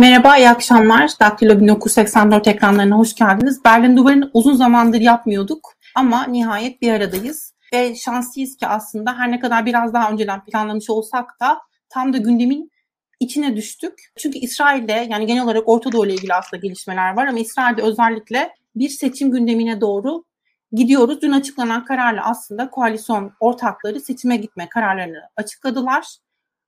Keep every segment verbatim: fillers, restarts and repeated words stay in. Merhaba, iyi akşamlar. Daktilo bin dokuz yüz seksen dört ekranlarına hoş geldiniz. Berlin Duvarı'nı uzun zamandır yapmıyorduk ama nihayet bir aradayız. Ve şanslıyız ki aslında her ne kadar biraz daha önceden planlamış olsak da tam da gündemin içine düştük. Çünkü İsrail'de, yani genel olarak Orta Doğu ile ilgili aslında gelişmeler var ama İsrail'de özellikle bir seçim gündemine doğru gidiyoruz. Dün açıklanan kararla aslında koalisyon ortakları seçime gitme kararlarını açıkladılar.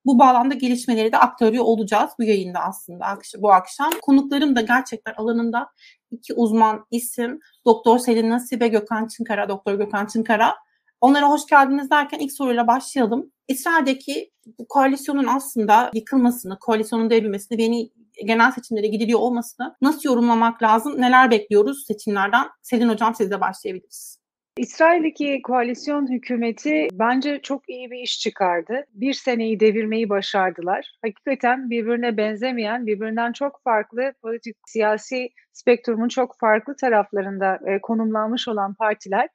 Bu bağlamda gelişmeleri de aktarıyor olacağız bu yayında aslında bu akşam. Konuklarım da gerçekten alanında iki uzman isim, Doktor Selin Nasi ve Gökhan Çınkara, Doktor Gökhan Çınkara. Onlara hoş geldiniz derken ilk soruyla başlayalım. İsrail'deki bu koalisyonun aslında yıkılmasını, koalisyonun devrilmesini ve yeni genel seçimlere gidiliyor olmasını nasıl yorumlamak lazım? Neler bekliyoruz seçimlerden? Selin Hocam, sizle başlayabiliriz. İsrail'deki koalisyon hükümeti bence çok iyi bir iş çıkardı. Bir seneyi devirmeyi başardılar. Hakikaten birbirine benzemeyen, birbirinden çok farklı politik, siyasi spektrumun çok farklı taraflarında konumlanmış olan partiler,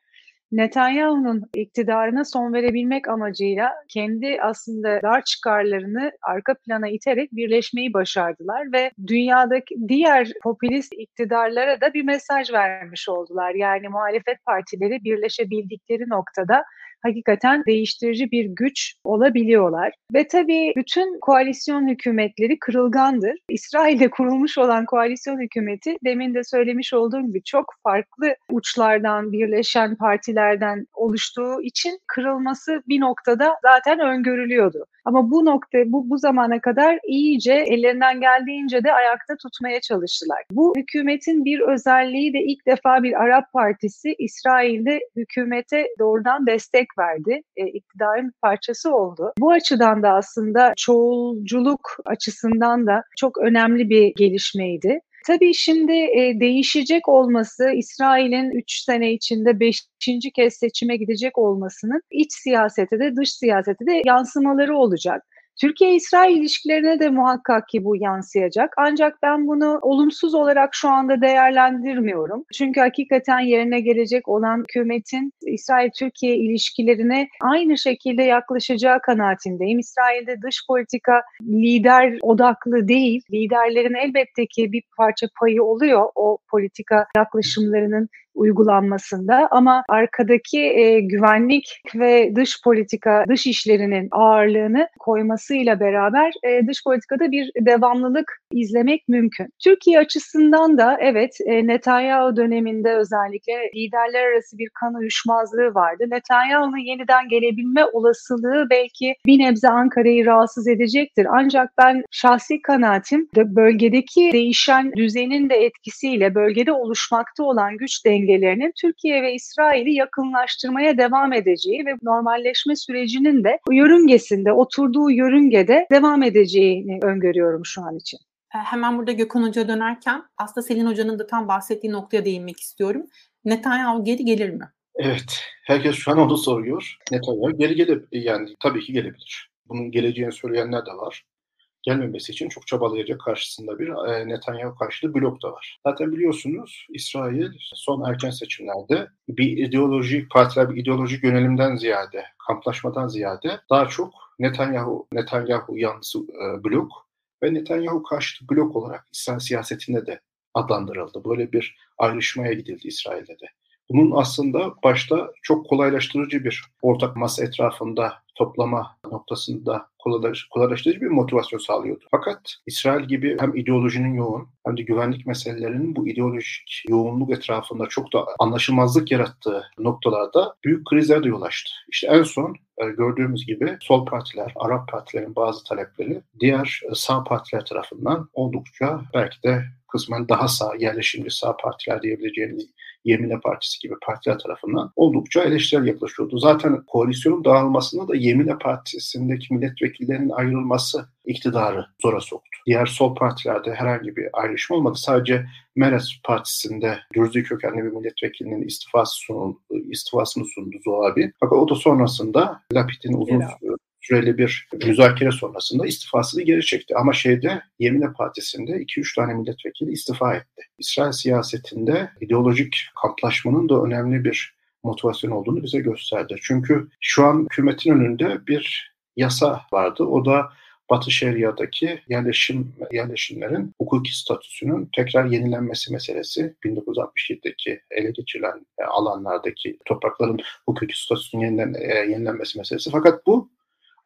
Netanyahu'nun iktidarına son verebilmek amacıyla kendi aslında dar çıkarlarını arka plana iterek birleşmeyi başardılar ve dünyadaki diğer popülist iktidarlara da bir mesaj vermiş oldular. Yani muhalefet partileri birleşebildikleri noktada hakikaten değiştirici bir güç olabiliyorlar. Ve tabii bütün koalisyon hükümetleri kırılgandır. İsrail'de kurulmuş olan koalisyon hükümeti, demin de söylemiş olduğum gibi, çok farklı uçlardan birleşen partilerden oluştuğu için kırılması bir noktada zaten öngörülüyordu. Ama bu nokta bu, bu zamana kadar iyice ellerinden geldiğince de ayakta tutmaya çalıştılar. Bu hükümetin bir özelliği de ilk defa bir Arap partisi İsrail'de hükümete doğrudan destek verdi. E, iktidarın parçası oldu. Bu açıdan da aslında çoğulculuk açısından da çok önemli bir gelişmeydi. Tabii şimdi e, değişecek olması, İsrail'in üç sene içinde beşinci kez seçime gidecek olmasının iç siyasete de dış siyasete de yansımaları olacak. Türkiye-İsrail ilişkilerine de muhakkak ki bu yansıyacak. Ancak ben bunu olumsuz olarak şu anda değerlendirmiyorum. Çünkü hakikaten yerine gelecek olan hükümetin İsrail-Türkiye ilişkilerine aynı şekilde yaklaşacağı kanaatindeyim. İsrail'de dış politika lider odaklı değil. Liderlerin elbette ki bir parça payı oluyor o politika yaklaşımlarının uygulanmasında ama arkadaki e, güvenlik ve dış politika, dış işlerinin ağırlığını koymasıyla beraber e, dış politikada bir devamlılık izlemek mümkün. Türkiye açısından da evet, e, Netanyahu döneminde özellikle liderler arası bir kan uyuşmazlığı vardı. Netanyahu'nun yeniden gelebilme olasılığı belki bir nebze Ankara'yı rahatsız edecektir. Ancak ben şahsi kanaatim de bölgedeki değişen düzenin de etkisiyle bölgede oluşmakta olan güç dengesi Türkiye ve İsrail'i yakınlaştırmaya devam edeceği ve normalleşme sürecinin de yörüngesinde, oturduğu yörüngede devam edeceğini öngörüyorum şu an için. Hemen burada Gökhan Hoca'ya dönerken aslında Selin Hoca'nın da tam bahsettiği noktaya değinmek istiyorum. Netanyahu geri gelir mi? Evet, herkes şu an onu soruyor. Netanyahu geri gelir, yani tabii ki gelebilir. Bunun geleceğini söyleyenler de var. Gelmemesi için çok çabalayacak karşısında bir Netanyahu karşıtı blok da var. Zaten biliyorsunuz, İsrail son erken seçimlerde bir ideolojik partiler, bir ideolojik yönelimden ziyade, kamplaşmadan ziyade daha çok Netanyahu, Netanyahu yanlısı blok ve Netanyahu karşıtı blok olarak İsrail siyasetinde de adlandırıldı. Böyle bir ayrışmaya gidildi İsrail'de de. Bunun aslında başta çok kolaylaştırıcı bir ortak masa etrafında toplama noktasında kolaylaştırıcı bir motivasyon sağlıyordu. Fakat İsrail gibi hem ideolojinin yoğun hem de güvenlik meselelerinin bu ideolojik yoğunluk etrafında çok da anlaşılmazlık yarattığı noktalarda büyük krizler de yol açtı. İşte en son gördüğümüz gibi sol partiler, Arap partilerin bazı talepleri diğer sağ partiler tarafından oldukça belki de kısmen daha sağ, yerleşimci sağ partiler diyebileceğimiz Yemine Partisi gibi partiler tarafından oldukça eleştirel yaklaşıyordu. Zaten koalisyonun dağılmasına da Yemine Partisi'ndeki milletvekillerinin ayrılması iktidarı zora soktu. Diğer sol partilerde herhangi bir ayrışma olmadı. Sadece Meretz Partisi'nde Dürzi kökenli bir milletvekilinin istifası sunuldu, istifasını sundu Zoabi. Fakat o da sonrasında Lapid'in uzun süreli süreli bir müzakere sonrasında istifasını geri çekti. Ama şeyde Yemine Partisi'nde iki üç tane milletvekili istifa etti. İsrail siyasetinde ideolojik kamplaşmanın da önemli bir motivasyon olduğunu bize gösterdi. Çünkü şu an hükümetin önünde bir yasa vardı. O da Batı Şeria'daki yerleşim yerleşimlerin hukuki statüsünün tekrar yenilenmesi meselesi, bin dokuz yüz altmış yedideki ele geçirilen alanlardaki toprakların hukuki statüsünün yenilen, yenilenmesi meselesi. Fakat bu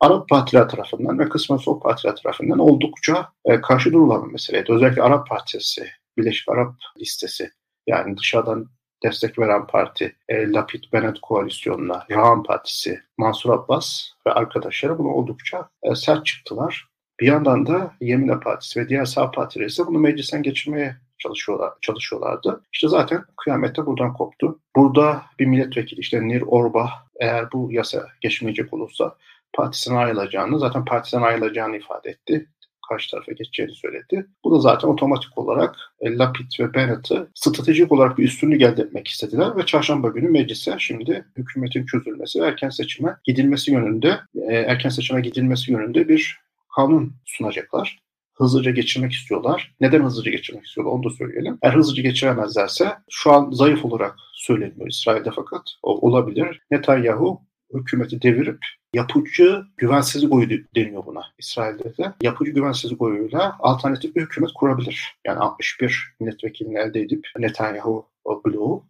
Arap partiler tarafından ve kısmen sol partiler tarafından oldukça karşı durulan bir meseleydi. Özellikle Arap Partisi, Birleşik Arap Listesi, yani dışarıdan destek veren parti, Lapid, Bennett koalisyonuna, Rehan Partisi, Mansur Abbas ve arkadaşları bunu oldukça sert çıktılar. Bir yandan da Yamina Partisi ve diğer sağ partileri ise bunu meclisten geçirmeye çalışıyorlar, çalışıyorlardı. İşte zaten kıyamette buradan koptu. Burada bir milletvekili, işte Nir Orbah, eğer bu yasa geçmeyecek olursa partisinden ayrılacağını, zaten partisinden ayrılacağını ifade etti. Karşı tarafa geçeceğini söyledi. Bu da zaten otomatik olarak Lapid ve Bennett'ı stratejik olarak bir üstünlük elde etmek istediler ve çarşamba günü meclise şimdi hükümetin çözülmesi ve erken seçime gidilmesi yönünde, erken seçime gidilmesi yönünde bir kanun sunacaklar. Hızlıca geçirmek istiyorlar. Neden hızlıca geçirmek istiyorlar onu da söyleyelim. Eğer hızlıca geçiremezlerse, şu an zayıf olarak söyleniyor İsrail'de, fakat olabilir. Netanyahu hükümeti devirip yapıcı güvensizlik oyu deniyor buna İsrail'de de. Yapıcı güvensizlik oyuyla alternatif bir hükümet kurabilir. Yani altmış bir milletvekilini elde edip Netanyahu bloğu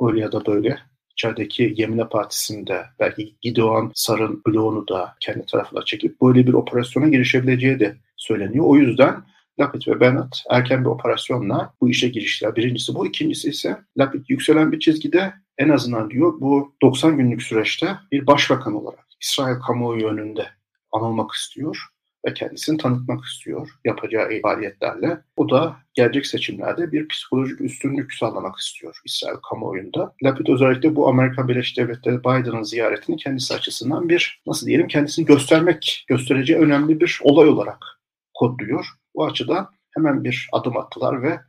öyle ya da böyle içerideki Yamina Partisi'nde belki Gideon Sar'ın bloğunu da kendi tarafına çekip böyle bir operasyona girişebileceği de söyleniyor. O yüzden Lapid ve Bennett erken bir operasyonla bu işe giriştiler. Birincisi bu. İkincisi ise Lapid yükselen bir çizgide en azından diyor bu doksan günlük süreçte bir başbakan olarak İsrail kamuoyu önünde anılmak istiyor ve kendisini tanıtmak istiyor yapacağı faaliyetlerle. O da gelecek seçimlerde bir psikolojik üstünlük sağlamak istiyor İsrail kamuoyunda. Lapid özellikle bu Amerika Birleşik Devletleri Biden'ın ziyaretini kendisi açısından bir, nasıl diyelim, kendisini göstermek, göstereceği önemli bir olay olarak kodluyor. Bu açıdan hemen bir adım attılar ve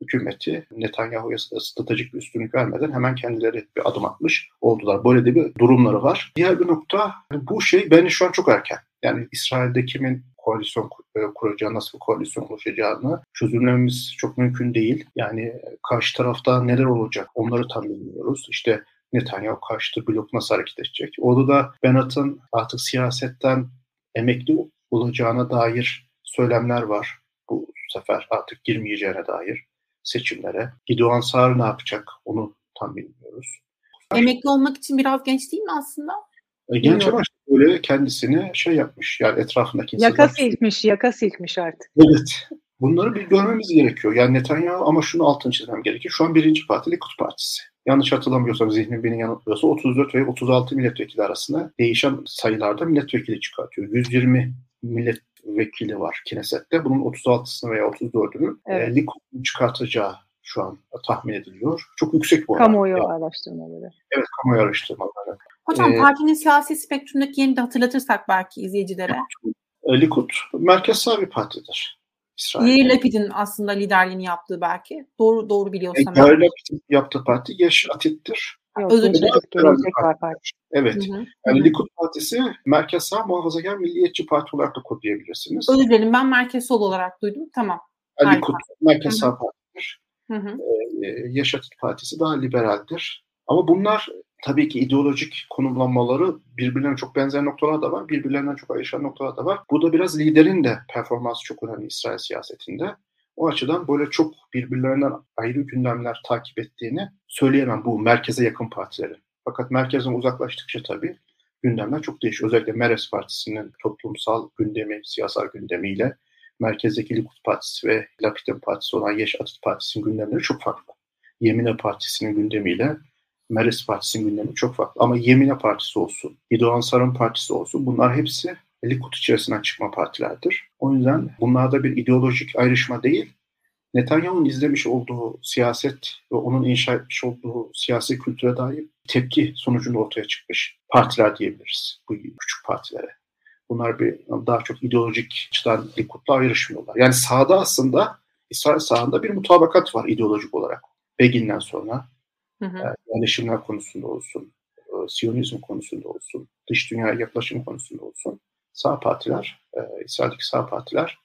hükümeti Netanyahu'ya stratejik bir üstünlük vermeden hemen kendileri bir adım atmış oldular. Böyle de bir durumları var. Diğer bir nokta, bu şey bence şu an çok erken. Yani İsrail'de kimin koalisyon kuracağı, nasıl bir koalisyon oluşacağını çözümlememiz çok mümkün değil. Yani karşı tarafta neler olacak onları tam bilmiyoruz. İşte Netanyahu karşıtı blok nasıl hareket edecek? Orada da Bennett'ın artık siyasetten emekli olacağına dair söylemler var. Bu sefer artık girmeyeceğine dair seçimlere. Gideon Sar ne yapacak onu tam bilmiyoruz. Emekli olmak için biraz genç değil mi aslında? E, genç ama böyle kendisini şey yapmış, yani etrafındaki insanlar. Yaka silkmiş, yaka silkmiş artık. Evet. Bunları bir görmemiz gerekiyor. Yani Netanyahu, ama şunu altını çizmem gerekiyor. Şu an birinci parti Likud Partisi. Yanlış hatırlamıyorsam, zihnim beni yanıltmıyorsa otuz dört ve otuz altı milletvekili arasında değişen sayılarda milletvekili çıkartıyor. yüz yirmi millet vekili var Knesset'te. Bunun otuz altısını veya otuz dördünü evet. e, Likud'un çıkartacağı şu an tahmin ediliyor. Çok yüksek bu oran. Kamuoyu yani. araştırmaları. Evet, kamuoyu araştırmaları. Hocam ee, partinin siyasi spektrumdaki yerini de hatırlatırsak belki izleyicilere. E, Likud merkez sağ bir partidir. Yair Lapid'in aslında liderliğini yaptığı belki. Doğru doğru biliyorsam. E, Yair Lapid'in yaptığı parti Yesh Atid'dir. Özür dilerim. Evet. Hı hı. Yani Likud Partisi merkez sağ muhafazakar milliyetçi parti olarak da kodlayabilirsiniz. Özür dilerim, ben merkez sol olarak duydum. Tamam. Yani Likud merkez sağ partidir. Ee, Yesh Atid Partisi daha liberaldir. Ama bunlar tabii ki ideolojik konumlanmaları birbirlerine çok benzer noktalar da var. Birbirlerinden çok ayrışan noktalar da var. Bu da biraz liderin de performansı çok önemli İsrail siyasetinde. O açıdan böyle çok birbirlerinden ayrı gündemler takip ettiğini söyleyemem bu merkeze yakın partilerin. Fakat merkezden uzaklaştıkça tabii gündemler çok değişiyor. Özellikle Meretz Partisi'nin toplumsal gündemi, siyasal gündemiyle merkezdeki Likud Partisi ve Lapid'in partisi olan Yesh Atid Partisi'nin gündemleri çok farklı. Yamina Partisi'nin gündemiyle Meretz Partisi'nin gündemi çok farklı. Ama Yamina Partisi olsun, Gideon Sar'ın partisi olsun, bunlar hepsi Likud içerisinden çıkma partilerdir. O yüzden bunlarda bir ideolojik ayrışma değil, Netanyahu'nun izlemiş olduğu siyaset ve onun inşa etmiş olduğu siyasi kültüre dair tepki sonucunda ortaya çıkmış partiler diyebiliriz bu küçük partilere. Bunlar bir daha çok ideolojik açıdan Likud'la ayrışmıyorlar. Yani sağda, aslında İsrail sağında bir mutabakat var ideolojik olarak. Begin'den sonra hı hı. yerleşimler konusunda olsun, Siyonizm konusunda olsun, dış dünya yaklaşım konusunda olsun. Sağ partiler, e, İsrail'deki sağ partiler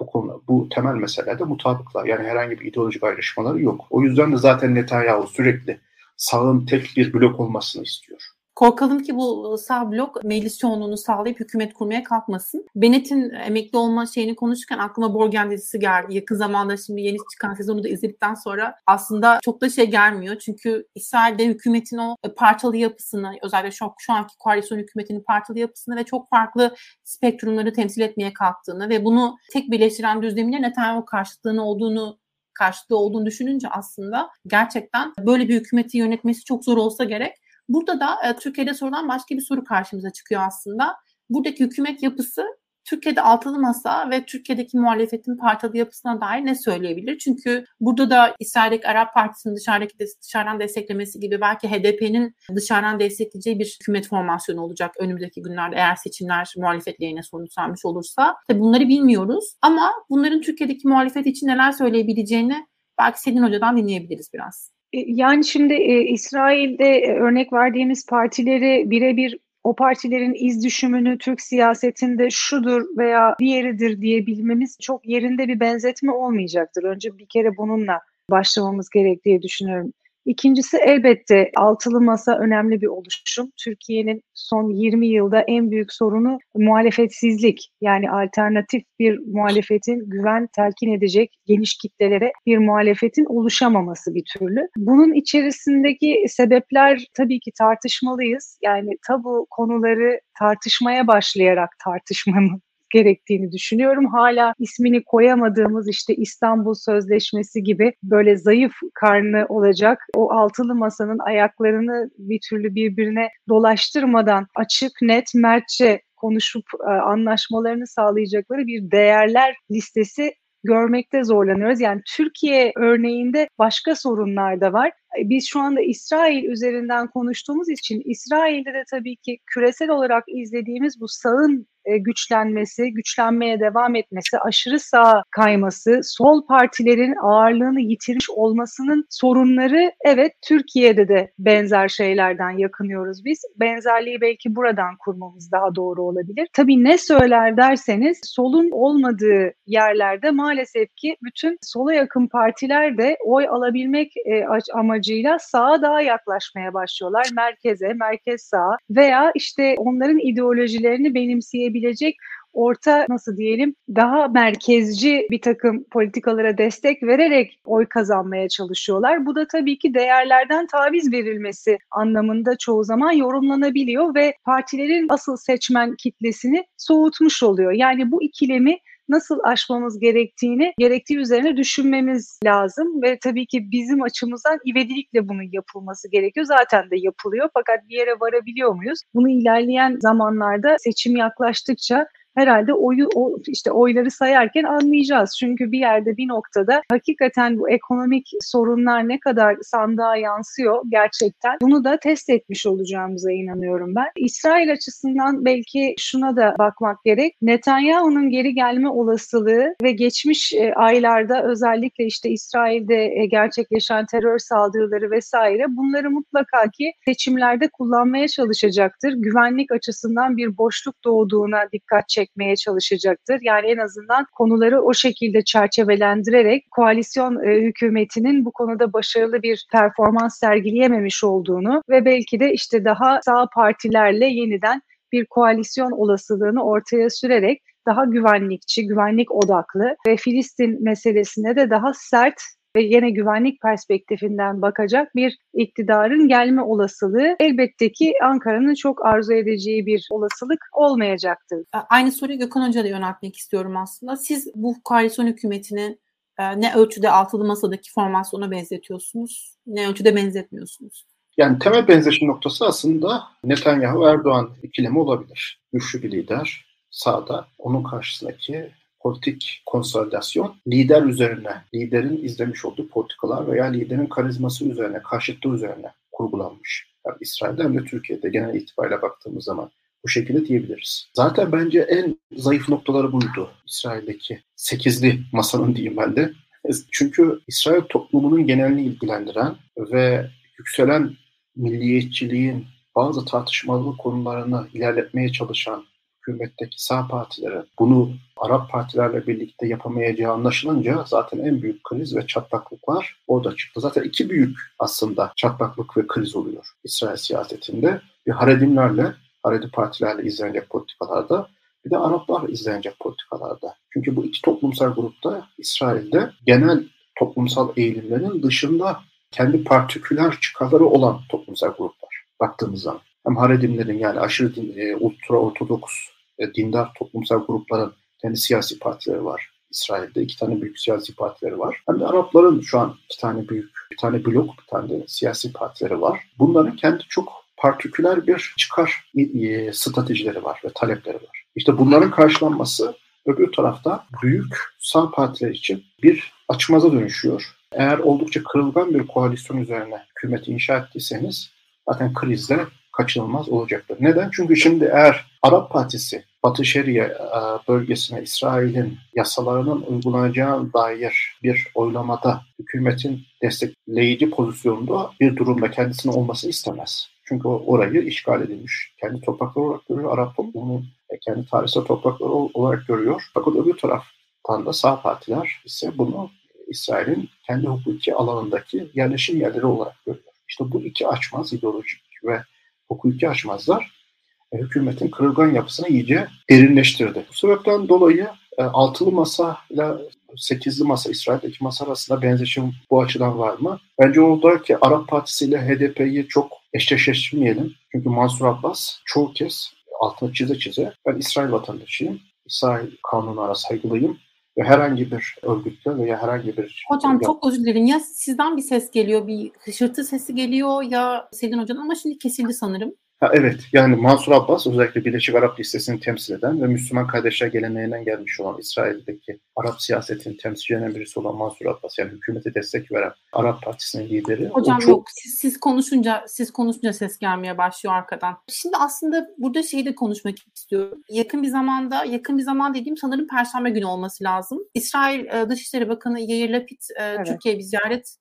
bu konu, bu temel meselelerde mutabıklar. Yani herhangi bir ideolojik ayrışmaları yok. O yüzden de zaten Netanyahu sürekli sağın tek bir blok olmasını istiyor. Korkalım ki bu sağ blok meclis yoğunluğunu sağlayıp hükümet kurmaya kalkmasın. Bennett'in emekli olma şeyini konuşurken aklıma Borgen dizisi geldi. Yakın zamanda şimdi yeni çıkan sezonu da izledikten sonra aslında çok da şey gelmiyor. Çünkü İsrail'de hükümetin o parçalı yapısını, özellikle şu, şu anki koalisyon hükümetinin parçalı yapısını ve çok farklı spektrumları temsil etmeye kalktığını ve bunu tek birleştiren düzlemine Netanyahu karşıtlığını olduğunu karşılığı olduğunu düşününce aslında gerçekten böyle bir hükümeti yönetmesi çok zor olsa gerek. Burada da e, Türkiye'de sorulan başka bir soru karşımıza çıkıyor aslında. Buradaki hükümet yapısı Türkiye'de altılı masa ve Türkiye'deki muhalefetin parçalı yapısına dair ne söyleyebilir? Çünkü burada da İsrail'deki Arap Partisi'nin dışarıdaki dışarıdan desteklemesi gibi belki H D P'nin dışarıdan destekleyeceği bir hükümet formasyonu olacak önümüzdeki günlerde eğer seçimler muhalefetle yine sonuçlanmış olursa. Tabii bunları bilmiyoruz ama bunların Türkiye'deki muhalefet için neler söyleyebileceğini belki Selin Hoca'dan dinleyebiliriz biraz. Yani şimdi e, İsrail'de örnek verdiğimiz partileri birebir o partilerin iz düşümünü Türk siyasetinde şudur veya diğeridir diyebilmemiz çok yerinde bir benzetme olmayacaktır. Önce bir kere bununla başlamamız gerek diye düşünüyorum. İkincisi elbette altılı masa önemli bir oluşum. Türkiye'nin son yirmi yılda en büyük sorunu muhalefetsizlik. Yani alternatif bir muhalefetin güven telkin edecek geniş kitlelere bir muhalefetin oluşamaması bir türlü. Bunun içerisindeki sebepler tabii ki tartışmalıyız. Yani tabu konuları tartışmaya başlayarak tartışmanın gerektiğini düşünüyorum. Hala ismini koyamadığımız işte İstanbul Sözleşmesi gibi böyle zayıf karnı olacak o altılı masanın ayaklarını bir türlü birbirine dolaştırmadan açık, net, mertçe konuşup anlaşmalarını sağlayacakları bir değerler listesi görmekte zorlanıyoruz. Yani Türkiye örneğinde başka sorunlar da var. Biz şu anda İsrail üzerinden konuştuğumuz için İsrail'de de tabii ki küresel olarak izlediğimiz bu sağın güçlenmesi, güçlenmeye devam etmesi, aşırı sağa kayması, sol partilerin ağırlığını yitirmiş olmasının sorunları evet Türkiye'de de benzer şeylerden yakınıyoruz biz. Benzerliği belki buradan kurmamız daha doğru olabilir. Tabii ne söyler derseniz solun olmadığı yerlerde maalesef ki bütün sola yakın partiler de oy alabilmek amacı sağa daha yaklaşmaya başlıyorlar. Merkeze, merkez sağa veya işte onların ideolojilerini benimseyebilecek orta nasıl diyelim daha merkezci bir takım politikalara destek vererek oy kazanmaya çalışıyorlar. Bu da tabii ki değerlerden taviz verilmesi anlamında çoğu zaman yorumlanabiliyor ve partilerin asıl seçmen kitlesini soğutmuş oluyor. Yani bu ikilemi nasıl aşmamız gerektiğini, gerektiği üzerine düşünmemiz lazım ve tabii ki bizim açımızdan ivedilikle bunun yapılması gerekiyor. Zaten de yapılıyor fakat bir yere varabiliyor muyuz? Bunu ilerleyen zamanlarda seçim yaklaştıkça herhalde oyu işte oyları sayarken anlayacağız. Çünkü bir yerde bir noktada hakikaten bu ekonomik sorunlar ne kadar sandığa yansıyor gerçekten. Bunu da test etmiş olacağımıza inanıyorum ben. İsrail açısından belki şuna da bakmak gerek. Netanyahu'nun geri gelme olasılığı ve geçmiş aylarda özellikle işte İsrail'de gerçekleşen terör saldırıları vesaire bunları mutlaka ki seçimlerde kullanmaya çalışacaktır. Güvenlik açısından bir boşluk doğduğuna dikkat çekmeye çalışacaktır. Yani en azından konuları o şekilde çerçevelendirerek koalisyon e, hükümetinin bu konuda başarılı bir performans sergileyememiş olduğunu ve belki de işte daha sağ partilerle yeniden bir koalisyon olasılığını ortaya sürerek daha güvenlikçi, güvenlik odaklı ve Filistin meselesine de daha sert ve yine güvenlik perspektifinden bakacak bir iktidarın gelme olasılığı elbette ki Ankara'nın çok arzu edeceği bir olasılık olmayacaktır. Aynı soruyu Gökhan Hoca'ya da yöneltmek istiyorum aslında. Siz bu koalisyon hükümetini ne ölçüde altılı masadaki formasyona benzetiyorsunuz, ne ölçüde benzetmiyorsunuz? Yani temel benzeşim noktası aslında Netanyahu-Erdoğan ikilemi olabilir. Güçlü bir lider sağda, onun karşısındaki politik konsolidasyon, lider üzerine, liderin izlemiş olduğu politikalar veya liderin karizması üzerine, karşıtlığı üzerine kurgulanmış. Yani İsrail'de hem de Türkiye'de genel itibariyle baktığımız zaman bu şekilde diyebiliriz. Zaten bence en zayıf noktaları buydu İsrail'deki sekizli masanın diyeyim ben de. Çünkü İsrail toplumunun genelini ilgilendiren ve yükselen milliyetçiliğin bazı tartışmalı konularını ilerletmeye çalışan hükümetteki sağ partilere bunu Arap partilerle birlikte yapamayacağı anlaşılınca zaten en büyük kriz ve çatlaklıklar orada çıktı. Zaten iki büyük aslında çatlaklık ve kriz oluyor İsrail siyasetinde. Bir Haredimlerle, Haredi partilerle izlenecek politikalarda, bir de Araplar izlenecek politikalarda. Çünkü bu iki toplumsal grupta İsrail'de genel toplumsal eğilimlerin dışında kendi partiküler çıkarları olan toplumsal gruplar baktığımız zaman. Hem Haredimlerin yani aşırı din, e, ultra ortodoks e, dindar toplumsal grupların kendi siyasi partileri var. İsrail'de iki tane büyük siyasi partileri var. Hem de Arapların şu an iki tane büyük, bir tane blok, bir tane de siyasi partileri var. Bunların kendi çok partiküler bir çıkar e, stratejileri var ve talepleri var. İşte bunların karşılanması öbür tarafta büyük sağ partiler için bir açmaza dönüşüyor. Eğer oldukça kırılgan bir koalisyon üzerine hükümeti inşa ettiyseniz zaten krizde kaçınılmaz olacaktır. Neden? Çünkü şimdi eğer Arap Partisi Batı Şeria bölgesine İsrail'in yasalarının uygulanacağı dair bir oylamada hükümetin destekleyici pozisyonunda bir durumda kendisinin olmasını istemez. Çünkü orayı işgal edilmiş. Kendi toprakları olarak görüyor. Arap toplumunun kendi tarihsel toprakları olarak görüyor. Fakat öbür taraftan da sağ partiler ise bunu İsrail'in kendi hukuki alanındaki yerleşim yerleri olarak görüyor. İşte bu iki açmaz, ideolojik ve hukuki açmazlar hükümetin kırılgan yapısını iyice derinleştirdi. Bu sebepten dolayı altılı masa ile sekizli masa, İsrail'deki masa arasında benzeşim bu açıdan var mı? Bence orada ki Arap Partisi ile H D P'yi çok eşleştirmeyelim. Çünkü Mansur Abbas çoğu kez altını çize çize ben İsrail vatandaşıyım, İsrail kanununa saygılıyım. Ve herhangi bir örgütle veya herhangi bir... Hocam çok özür dilerim. Ya sizden bir ses geliyor, bir hışırtı sesi geliyor ya Selin Hoca'nın ama şimdi kesildi sanırım. Ha, evet, yani Mansur Abbas özellikle Birleşik Arap listesini temsil eden ve Müslüman kardeşler geleneğinden gelmiş olan İsrail'deki Arap siyasetinin temsilcilerinden birisi olan Mansur Abbas, yani hükümete destek veren Arap Partisi'nin lideri. Hocam çok... yok siz, siz konuşunca siz konuşunca ses gelmeye başlıyor arkadan. Şimdi aslında burada şeyi de konuşmak istiyorum. Yakın bir zamanda, yakın bir zaman dediğim sanırım Perşembe günü olması lazım. İsrail Dışişleri Bakanı Yair Lapid evet. Türkiye'ye bir ziyaret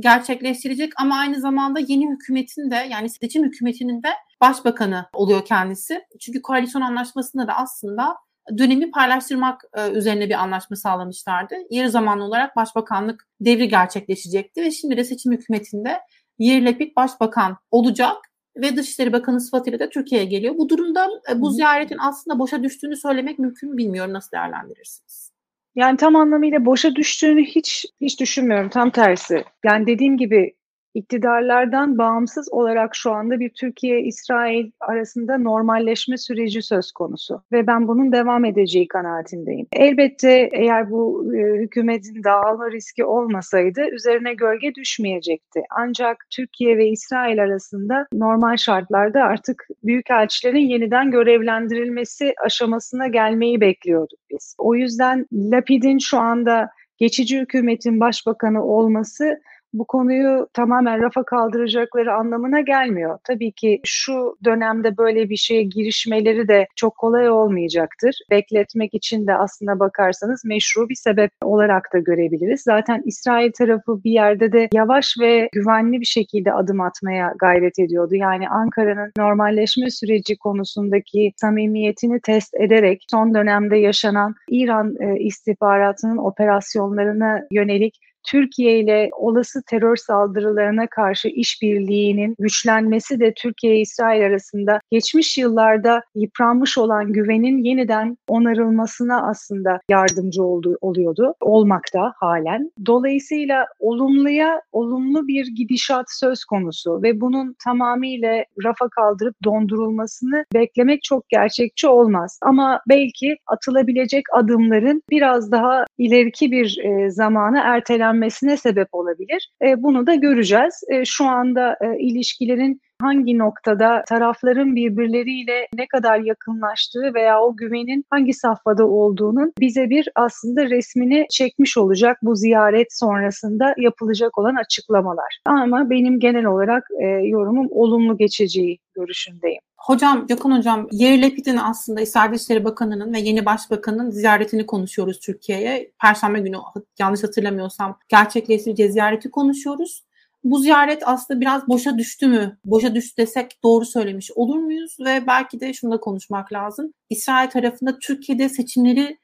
gerçekleştirecek ama aynı zamanda yeni hükümetin de yani seçim hükümetinin de başbakanı oluyor kendisi. Çünkü koalisyon anlaşmasında da aslında dönemi paylaştırmak üzerine bir anlaşma sağlamışlardı. Yarı zamanlı olarak başbakanlık devri gerçekleşecekti ve şimdi de seçim hükümetinde Yair Lapid başbakan olacak ve Dışişleri Bakanı sıfatıyla da Türkiye'ye geliyor. Bu durumda bu ziyaretin aslında boşa düştüğünü söylemek mümkün mü bilmiyorum, nasıl değerlendirirsiniz? Yani tam anlamıyla boşa düştüğünü hiç hiç düşünmüyorum. Tam tersi. Yani dediğim gibi iktidarlardan bağımsız olarak şu anda bir Türkiye-İsrail arasında normalleşme süreci söz konusu. Ve ben bunun devam edeceği kanaatindeyim. Elbette eğer bu e, hükümetin dağılma riski olmasaydı üzerine gölge düşmeyecekti. Ancak Türkiye ve İsrail arasında normal şartlarda artık büyükelçilerin yeniden görevlendirilmesi aşamasına gelmeyi bekliyorduk biz. O yüzden Lapid'in şu anda geçici hükümetin başbakanı olması... Bu konuyu tamamen rafa kaldıracakları anlamına gelmiyor. Tabii ki şu dönemde böyle bir şeye girişmeleri de çok kolay olmayacaktır. Bekletmek için de aslına bakarsanız meşru bir sebep olarak da görebiliriz. Zaten İsrail tarafı bir yerde de yavaş ve güvenli bir şekilde adım atmaya gayret ediyordu. Yani Ankara'nın normalleşme süreci konusundaki samimiyetini test ederek son dönemde yaşanan İran istihbaratının operasyonlarına yönelik Türkiye ile olası terör saldırılarına karşı işbirliğinin güçlenmesi de Türkiye-İsrail arasında geçmiş yıllarda yıpranmış olan güvenin yeniden onarılmasına aslında yardımcı oldu, oluyordu. Olmakta halen. Dolayısıyla olumluya olumlu bir gidişat söz konusu ve bunun tamamıyla rafa kaldırıp dondurulmasını beklemek çok gerçekçi olmaz. Ama belki atılabilecek adımların biraz daha ileriki bir e, zamana ertelenmesi sebep olabilir. E, bunu da göreceğiz. E, şu anda e, ilişkilerin hangi noktada tarafların birbirleriyle ne kadar yakınlaştığı veya o güvenin hangi safhada olduğunun bize bir aslında resmini çekmiş olacak bu ziyaret sonrasında yapılacak olan açıklamalar. Ama benim genel olarak e, yorumum olumlu geçeceği görüşündeyim. Hocam, Gökhan Hocam, Yair Lapid'in aslında İsrail Dışişleri Bakanı'nın ve yeni başbakanın ziyaretini konuşuyoruz Türkiye'ye. Perşembe günü yanlış hatırlamıyorsam gerçekleştireceği ziyareti konuşuyoruz. bu ziyaret aslında biraz boşa düştü mü? Boşa düştü desek doğru söylemiş olur muyuz? Ve belki de şunu da konuşmak lazım. İsrail tarafında Türkiye'de seçimleri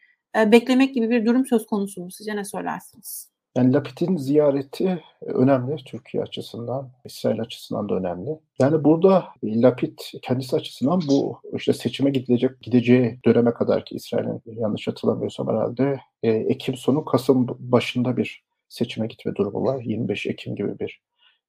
beklemek gibi bir durum söz konusu mu? Sizce ne söylersiniz? Yani Lapid'in ziyareti önemli. Türkiye açısından, İsrail açısından da önemli. Yani burada Lapid kendisi açısından bu işte seçime gidilecek gideceği döneme kadar ki İsrail'in yanlış hatırlamıyorsam herhalde Ekim sonu Kasım başında bir seçime gitme durumu var. yirmi beş Ekim gibi bir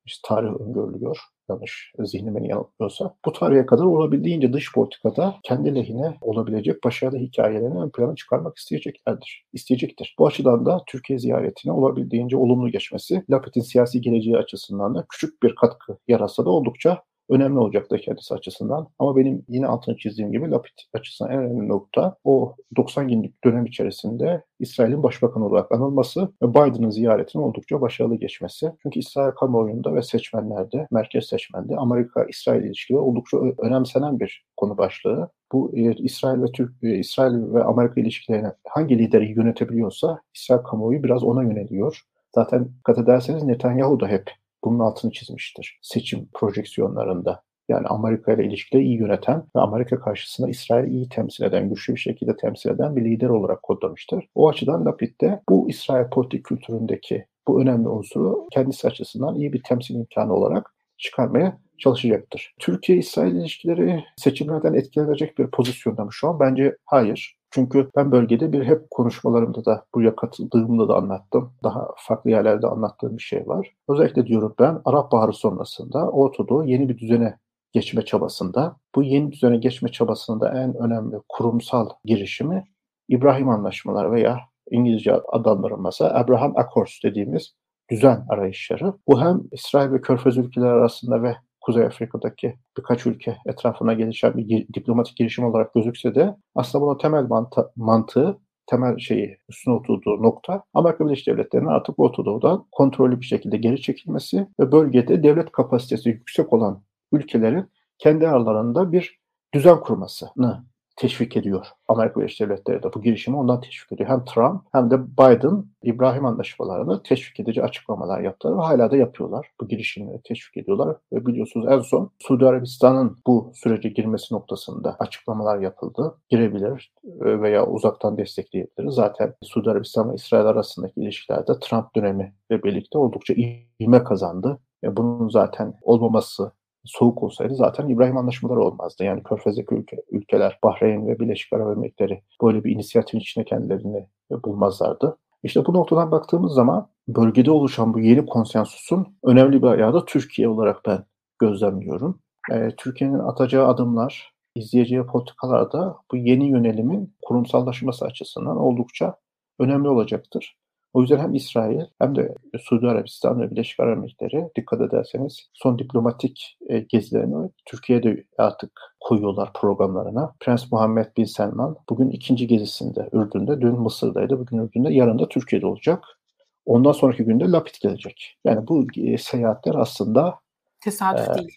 işte tarih öngörülüyor. Yanlış zihnim beni yanıltmıyorsa. Bu tarihe kadar olabildiğince dış politikada kendi lehine olabilecek başarılı hikayelerini ön plana çıkarmak isteyeceklerdir. İsteyecektir. Bu açıdan da Türkiye ziyaretine olabildiğince olumlu geçmesi, Lapid'in siyasi geleceği açısından da küçük bir katkı yaratsa da oldukça önemli olacaktır kendisi açısından. Ama benim yine altını çizdiğim gibi Lapid açısından en önemli nokta o doksan günlük dönem içerisinde İsrail'in başbakanı olarak anılması ve Biden'ın ziyaretinin oldukça başarılı geçmesi. Çünkü İsrail kamuoyunda ve seçmenlerde, merkez seçmende Amerika-İsrail ilişkileri oldukça önemsenen bir konu başlığı. Bu İsrail ve Türk, İsrail ve Amerika ilişkilerine hangi lideri yönetebiliyorsa İsrail kamuoyu biraz ona yöneliyor. Zaten dikkat ederseniz Netanyahu da hep bunun altını çizmiştir seçim projeksiyonlarında. Yani Amerika ile ilişkileri iyi yöneten ve Amerika karşısında İsrail'i iyi temsil eden, güçlü bir şekilde temsil eden bir lider olarak kodlamıştır. O açıdan Lapid de bu İsrail politik kültüründeki bu önemli unsuru kendisi açısından iyi bir temsil imkanı olarak çıkarmaya çalışacaktır. Türkiye-İsrail ilişkileri seçimlerden etkilenecek bir pozisyonda mı şu an? Bence hayır. Çünkü ben bölgede bir hep konuşmalarımda da buraya katıldığımda da anlattım. Daha farklı yerlerde anlattığım bir şey var. Özellikle diyorum ben Arap Baharı sonrasında Orta Doğu yeni bir düzene geçme çabasında. Bu yeni düzene geçme çabasında en önemli kurumsal girişimi İbrahim Anlaşmaları veya İngilizce adamların mesela Abraham Accords dediğimiz düzen arayışları. Bu hem İsrail ve Körfez ülkeleri arasında ve Kuzey Afrika'daki birkaç ülke etrafına gelişen bir diplomatik girişim olarak gözükse de aslında bunun temel mantı, mantığı, temel şeyi üstüne oturduğu nokta Amerika Birleşik Devletleri'nin artık Orta Doğu'dan kontrollü bir şekilde geri çekilmesi ve bölgede devlet kapasitesi yüksek olan ülkelerin kendi aralarında bir düzen kurmasını teşvik ediyor. Amerika Birleşik Devletleri de bu girişimi ondan teşvik ediyor. Hem Trump hem de Biden İbrahim Anlaşmalarını teşvik edici açıklamalar yaptılar ve hala da yapıyorlar. Bu girişimleri teşvik ediyorlar ve biliyorsunuz en son Suudi Arabistan'ın bu sürece girmesi noktasında açıklamalar yapıldı. Girebilir veya uzaktan destekleyebilir. Zaten Suudi Arabistan ve İsrail arasındaki ilişkilerde Trump dönemi ile birlikte oldukça ivme kazandı. Ve bunun zaten olmaması soğuk olsaydı zaten İbrahim Anlaşmaları olmazdı. Yani Körfez'deki ülke, ülkeler, Bahreyn ve Birleşik Arap Emirlikleri böyle bir inisiyatifin içinde kendilerini bulmazlardı. İşte bu noktadan baktığımız zaman bölgede oluşan bu yeni konsensusun önemli bir ayağı da Türkiye olarak ben gözlemliyorum. E, Türkiye'nin atacağı adımlar, izleyeceği politikalarda bu yeni yönelimin kurumsallaşması açısından oldukça önemli olacaktır. O yüzden hem İsrail hem de Suudi Arabistan ve Birleşik Arap Emirlikleri dikkat ederseniz son diplomatik gezilerini Türkiye'de artık koyuyorlar programlarına. Prens Muhammed Bin Selman bugün ikinci gezisinde Ürdün'de, dün Mısır'daydı, bugün Ürdün'de, yarın da Türkiye'de olacak. Ondan sonraki günde Lapid gelecek. Yani bu seyahatler aslında tesadüf e, değil.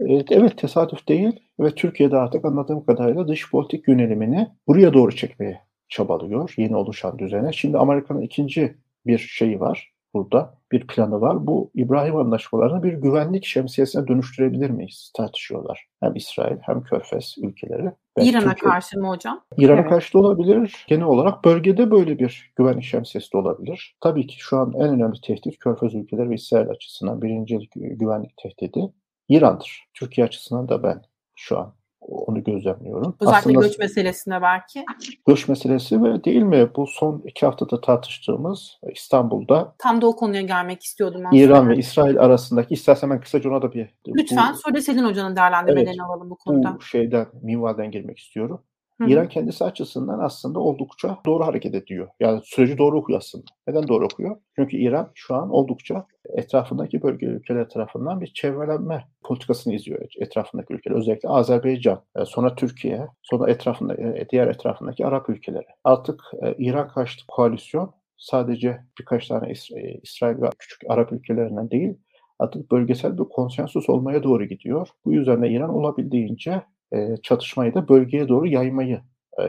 Evet, evet tesadüf değil ve Türkiye'de artık anladığım kadarıyla dış politik yönelimini buraya doğru çekmeye çabalıyor yeni oluşan düzene. Şimdi Amerika'nın ikinci bir şeyi var burada, bir planı var. Bu İbrahim Anlaşmalarını bir güvenlik şemsiyesine dönüştürebilir miyiz tartışıyorlar. Hem İsrail hem Körfez ülkeleri. İran'a karşı mı hocam? İran'a evet. Karşı da olabilir. Genel olarak bölgede böyle bir güvenlik şemsiyesi de olabilir. Tabii ki şu an en önemli tehdit Körfez ülkeleri ve İsrail açısından birinci güvenlik tehdidi İran'dır. Türkiye açısından da ben şu an onu gözlemliyorum. Özellikle aslında göç meselesine belki. Göç meselesi ve değil mi? Bu son iki haftada tartıştığımız İstanbul'da. Tam da o konuya gelmek istiyordum aslında. İran ve İsrail arasındaki, istersen ben kısaca ona da bir... Lütfen bu, söyle Selin Hoca'nın değerlendirmelerini evet, alalım bu konuda. Bu şeyden, minvalden girmek istiyorum. Hı-hı. İran kendisi açısından aslında oldukça doğru hareket ediyor. Yani süreci doğru okuyor aslında. Neden doğru okuyor? Çünkü İran şu an oldukça etrafındaki bölge ülkeler tarafından bir çevrelenme politikasını izliyor etrafındaki ülkeler. Özellikle Azerbaycan, sonra Türkiye, sonra etrafında, diğer etrafındaki Arap ülkeleri. Artık İran karşıtı koalisyon sadece birkaç tane İsrail, İsrail ve küçük Arap ülkelerinden değil, artık bölgesel bir konsensus olmaya doğru gidiyor. Bu yüzden de İran olabildiğince çatışmayı da bölgeye doğru yaymayı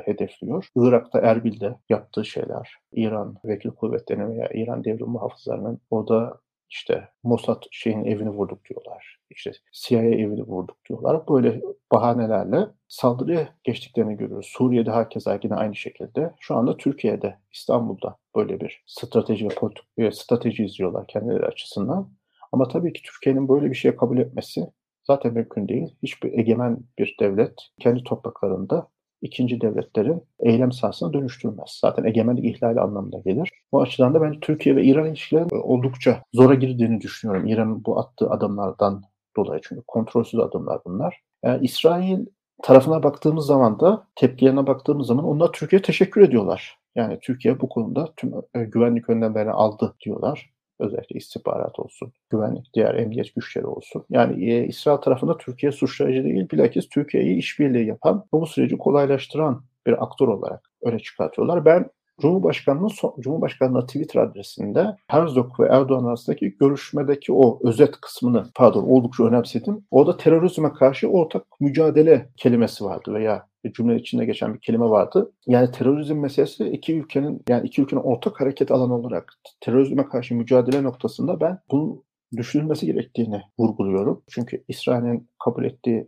hedefliyor. Irak'ta Erbil'de yaptığı şeyler, İran vekil kuvvetlerinin veya İran devrim muhafızlarının orada İşte Mossad şeyin evini vurduk diyorlar. İşte C I A evini vurduk diyorlar. Böyle bahanelerle saldırıya geçtiklerini görüyoruz. Suriye'de herkese yine aynı şekilde. Şu anda Türkiye'de, İstanbul'da böyle bir strateji ve politik, strateji izliyorlar kendileri açısından. Ama tabii ki Türkiye'nin böyle bir şeye kabul etmesi zaten mümkün değil. Hiçbir egemen bir devlet kendi topraklarında ikinci devletlerin eylem sahasına dönüştürmez. Zaten egemenlik ihlali anlamına gelir. Bu açıdan da ben Türkiye ve İran ilişkilerinin oldukça zora girdiğini düşünüyorum. İran'ın bu attığı adımlardan dolayı, çünkü kontrolsüz adımlar bunlar. Yani İsrail tarafına baktığımız zaman da, tepkilerine baktığımız zaman onlar Türkiye'ye teşekkür ediyorlar. Yani Türkiye bu konuda tüm güvenlik önlemlerini aldı diyorlar. Özellikle istihbarat olsun, güvenlik, diğer emniyet güçleri olsun. Yani e, İsrail tarafında Türkiye suçlayıcı değil, bilakis Türkiye'yi işbirliği yapan, bu süreci kolaylaştıran bir aktör olarak öne çıkartıyorlar. Ben Cumhurbaşkanlığı, Cumhurbaşkanlığı Twitter adresinde Herzog ve Erdoğan arasındaki görüşmedeki o özet kısmını, pardon, oldukça önemsedim. Orada terörizme karşı ortak mücadele kelimesi vardı veya cümle içinde geçen bir kelime vardı. Yani terörizm meselesi iki ülkenin yani iki ülkenin ortak hareket alanı olarak terörizme karşı mücadele noktasında ben bunun düşünülmesi gerektiğini vurguluyorum. Çünkü İsrail'in kabul ettiği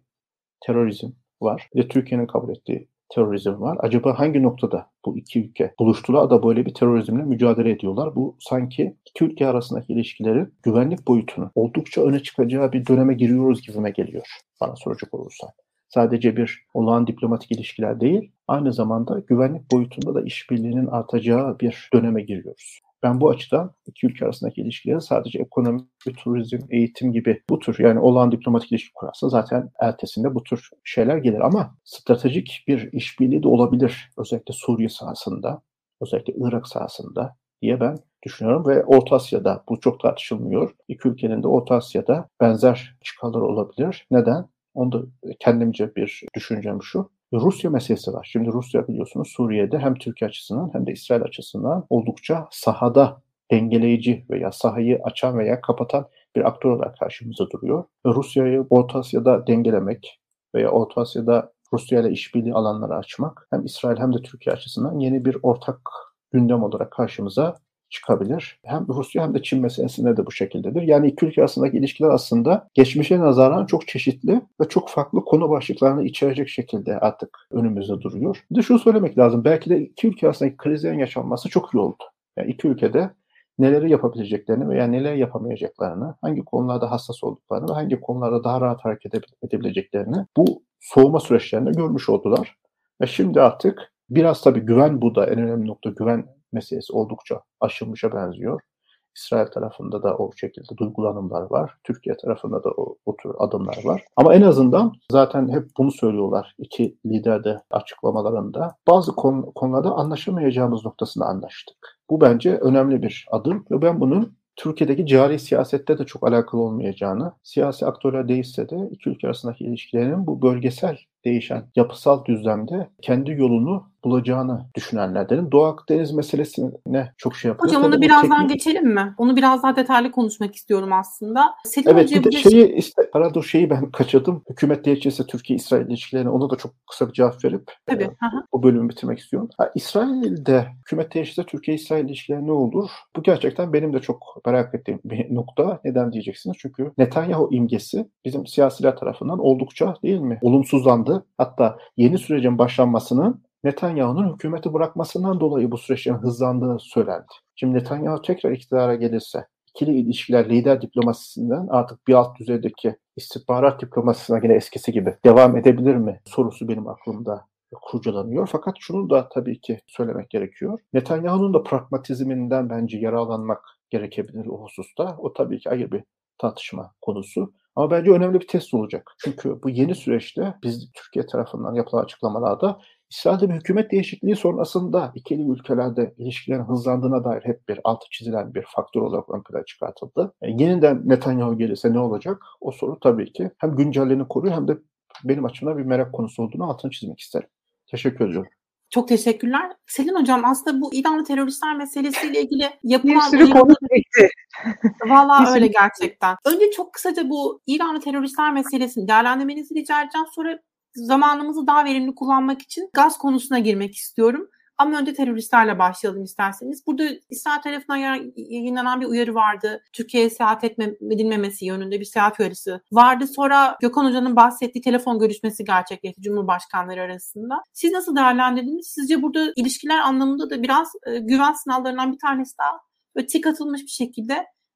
terörizm var ve Türkiye'nin kabul ettiği terörizm var. Acaba hangi noktada bu iki ülke buluştular da böyle bir terörizmle mücadele ediyorlar? Bu sanki iki ülke arasındaki ilişkilerin güvenlik boyutunu oldukça öne çıkacağı bir döneme giriyoruz gibime geliyor bana soracak olursan. Sadece bir olağan diplomatik ilişkiler değil, aynı zamanda güvenlik boyutunda da işbirliğinin artacağı bir döneme giriyoruz. Ben bu açıdan iki ülke arasındaki ilişkileri sadece ekonomi, turizm, eğitim gibi bu tür yani olağan diplomatik ilişki kurarsa zaten ertesinde bu tür şeyler gelir. Ama stratejik bir işbirliği de olabilir. Özellikle Suriye sahasında, özellikle Irak sahasında diye ben düşünüyorum ve Orta Asya'da bu çok tartışılmıyor. İki ülkenin de Orta Asya'da benzer çıkarları olabilir. Neden? Onu da kendimce bir düşüncem şu. Rusya meselesi var. Şimdi Rusya biliyorsunuz Suriye'de hem Türkiye açısından hem de İsrail açısından oldukça sahada dengeleyici veya sahayı açan veya kapatan bir aktör olarak karşımıza duruyor. Ve Rusya'yı Orta Asya'da dengelemek veya Orta Asya'da Rusya ile işbirliği alanları açmak hem İsrail hem de Türkiye açısından yeni bir ortak gündem olarak karşımıza çıkabilir. Hem Rusya hem de Çin meselesinde de bu şekildedir. Yani iki ülke arasındaki ilişkiler aslında geçmişe nazaran çok çeşitli ve çok farklı konu başlıklarını içerecek şekilde artık önümüzde duruyor. Bir de şunu söylemek lazım. Belki de iki ülke arasındaki krizlerin yaşanması çok iyi oldu. Yani iki ülkede neleri yapabileceklerini veya neler yapamayacaklarını, hangi konularda hassas olduklarını ve hangi konularda daha rahat hareket edebileceklerini bu soğuma süreçlerinde görmüş oldular. Ve şimdi artık biraz tabii güven, bu da en önemli nokta, güven meselesi oldukça aşılmışa benziyor. İsrail tarafında da o şekilde duygulanımlar var. Türkiye tarafında da o, o tür adımlar var. Ama en azından zaten hep bunu söylüyorlar iki lider de açıklamalarında. Bazı konu, konularda anlaşamayacağımız noktasında anlaştık. Bu bence önemli bir adım ve ben bunun Türkiye'deki cari siyasette de çok alakalı olmayacağını, siyasi aktörler değişse de iki ülke arasındaki ilişkilerin bu bölgesel değişen yapısal düzlemde kendi yolunu bulacağını düşünenlerden Doğu Akdeniz meselesine çok şey yapıyor. Hocam, tabii onu birazdan teknik... geçelim mi? Onu biraz daha detaylı konuşmak istiyorum aslında. Selim evet, bir de geç... şeyi, işte, arada o şeyi ben kaçırdım. Hükümet dilekçesi Türkiye-İsrail ilişkilerine, ona da çok kısa bir cevap verip tabii, e, o bölümü bitirmek istiyorum. Ha, İsrail'de hükümet dilekçesi Türkiye-İsrail ilişkileri ne olur? Bu gerçekten benim de çok merak ettiğim bir nokta. Neden diyeceksiniz? Çünkü Netanyahu imgesi bizim siyasiler tarafından oldukça, değil mi, olumsuzlandı. Hatta yeni sürecin başlanmasının Netanyahu'nun hükümeti bırakmasından dolayı bu süreçlerin hızlandığı söylendi. Şimdi Netanyahu tekrar iktidara gelirse, ikili ilişkiler lider diplomasisinden artık bir alt düzeydeki istihbarat diplomasisine yine eskisi gibi devam edebilir mi sorusu benim aklımda kurcalanıyor. Fakat şunu da tabii ki söylemek gerekiyor. Netanyahu'nun da pragmatizminden bence yararlanmak gerekebilir o hususta. O tabii ki ayrı bir tartışma konusu. Ama bence önemli bir test olacak. Çünkü bu yeni süreçte biz Türkiye tarafından yapılan açıklamalarda İsrail'de bir hükümet değişikliği sonrasında ikili ülkelerde ilişkilerin hızlandığına dair hep bir altı çizilen bir faktör olarak ön plana çıkartıldı. Yani yeniden Netanyahu gelirse ne olacak? O soru tabii ki hem güncelliğini koruyor hem de benim açımdan bir merak konusu olduğunu altını çizmek isterim. Teşekkür ediyorum. Çok teşekkürler. Selin Hocam, aslında bu İranlı teröristler meselesiyle ilgili yapılan... Bir sürü konu bitti. Valla öyle gerçekten. Önce çok kısaca bu İranlı teröristler meselesini değerlendirmenizi rica edeceğim. Sonra zamanımızı daha verimli kullanmak için gaz konusuna girmek istiyorum. Ama önce teröristlerle başlayalım isterseniz. Burada İsrail tarafından yayınlanan bir uyarı vardı. Türkiye'ye seyahat etme, edilmemesi yönünde bir seyahat uyarısı vardı. Sonra Gökhan Hoca'nın bahsettiği telefon görüşmesi gerçekleşti Cumhurbaşkanları arasında. Siz nasıl değerlendirdiniz? Sizce burada ilişkiler anlamında da biraz e, güven sınavlarından bir tanesi daha ötik atılmış bir şekilde